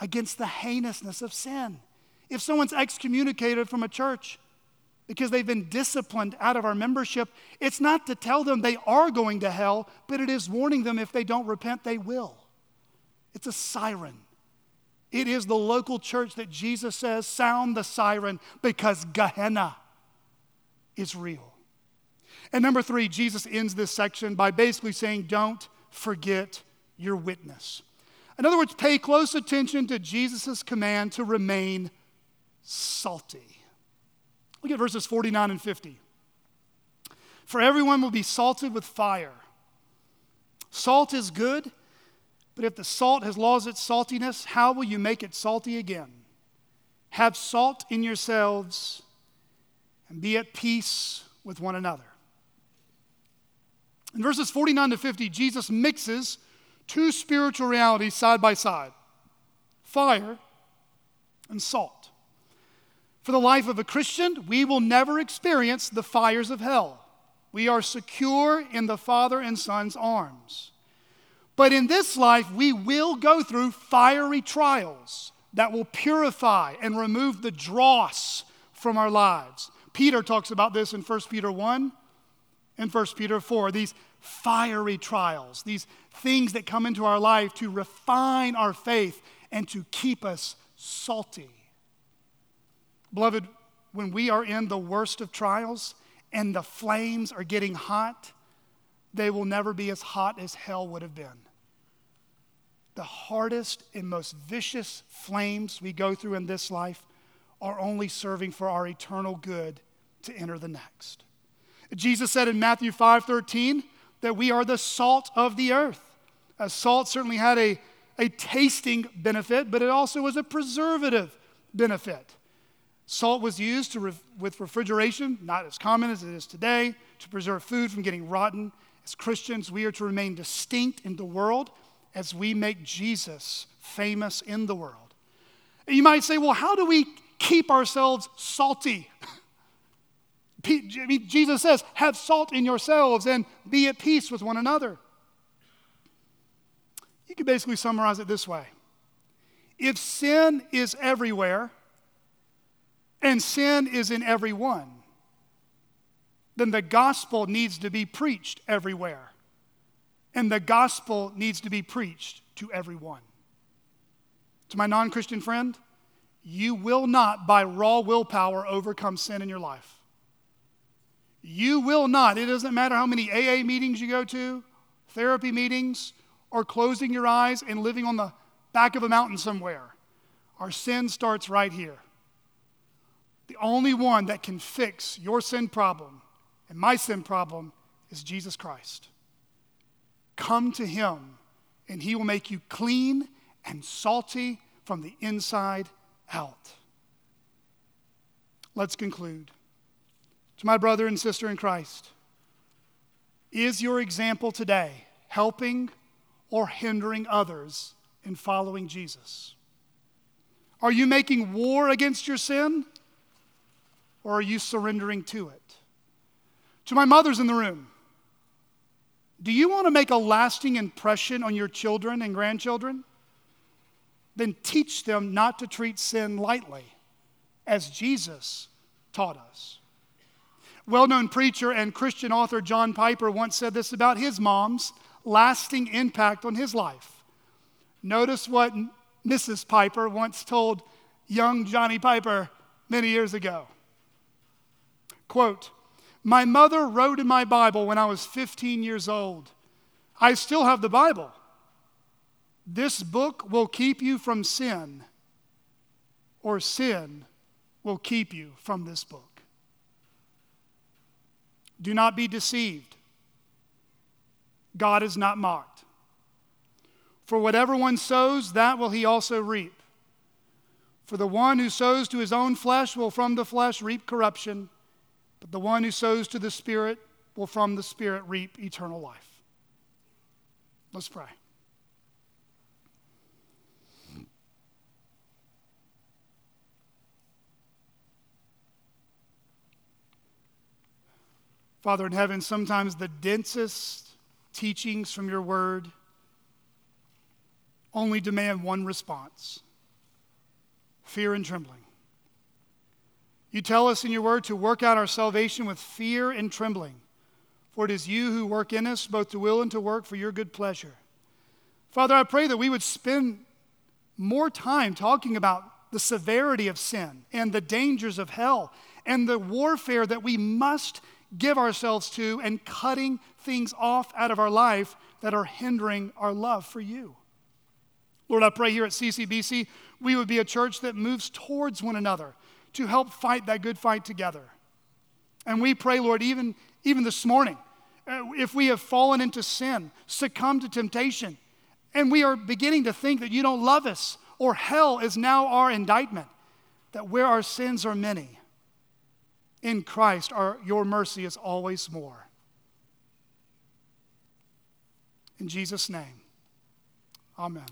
against the heinousness of sin. If someone's excommunicated from a church because they've been disciplined out of our membership, it's not to tell them they are going to hell, but it is warning them if they don't repent, they will. It's a siren. It is the local church that Jesus says, sound the siren, because Gehenna is real. And number three, Jesus ends this section by basically saying, don't forget your witness. In other words, pay close attention to Jesus' command to remain salty. Look at verses forty-nine and fifty. For everyone will be salted with fire. Salt is good. But if the salt has lost its saltiness, how will you make it salty again? Have salt in yourselves and be at peace with one another. In verses forty-nine to fifty, Jesus mixes two spiritual realities side by side, fire and salt. For the life of a Christian, we will never experience the fires of hell. We are secure in the Father and Son's arms. But in this life, we will go through fiery trials that will purify and remove the dross from our lives. Peter talks about this in First Peter one and First Peter four. These fiery trials, these things that come into our life to refine our faith and to keep us salty. Beloved, when we are in the worst of trials and the flames are getting hot, they will never be as hot as hell would have been. The hardest and most vicious flames we go through in this life are only serving for our eternal good to enter the next. Jesus said in Matthew five thirteen that we are the salt of the earth. Uh, salt certainly had a, a tasting benefit, but it also was a preservative benefit. Salt was used to re- with refrigeration, not as common as it is today, to preserve food from getting rotten. As Christians, we are to remain distinct in the world as we make Jesus famous in the world. You might say, well, how do we keep ourselves salty? Jesus says, have salt in yourselves and be at peace with one another. You could basically summarize it this way. If sin is everywhere and sin is in everyone, then the gospel needs to be preached everywhere. And the gospel needs to be preached to everyone. To my non-Christian friend, you will not by raw willpower overcome sin in your life. You will not. It doesn't matter how many A A meetings you go to, therapy meetings, or closing your eyes and living on the back of a mountain somewhere. Our sin starts right here. The only one that can fix your sin problem and my sin problem is Jesus Christ. Come to him, and he will make you clean and salty from the inside out. Let's conclude. To my brother and sister in Christ, is your example today helping or hindering others in following Jesus? Are you making war against your sin, or are you surrendering to it? To my mothers in the room, do you want to make a lasting impression on your children and grandchildren? Then teach them not to treat sin lightly, as Jesus taught us. Well-known preacher and Christian author John Piper once said this about his mom's lasting impact on his life. Notice what Missus Piper once told young Johnny Piper many years ago. Quote, "My mother wrote in my Bible when I was fifteen years old. I still have the Bible. This book will keep you from sin, or sin will keep you from this book." Do not be deceived. God is not mocked. For whatever one sows, that will he also reap. For the one who sows to his own flesh will from the flesh reap corruption. But the one who sows to the Spirit will from the Spirit reap eternal life. Let's pray. Father in heaven, sometimes the densest teachings from your word only demand one response: fear and trembling. You tell us in your word to work out our salvation with fear and trembling, for it is you who work in us both to will and to work for your good pleasure. Father, I pray that we would spend more time talking about the severity of sin and the dangers of hell and the warfare that we must give ourselves to and cutting things off out of our life that are hindering our love for you. Lord, I pray here at C C B C we would be a church that moves towards one another to help fight that good fight together. And we pray, Lord, even, even this morning, if we have fallen into sin, succumbed to temptation, and we are beginning to think that you don't love us, or hell is now our indictment, that where our sins are many, in Christ our, your mercy is always more. In Jesus' name, amen.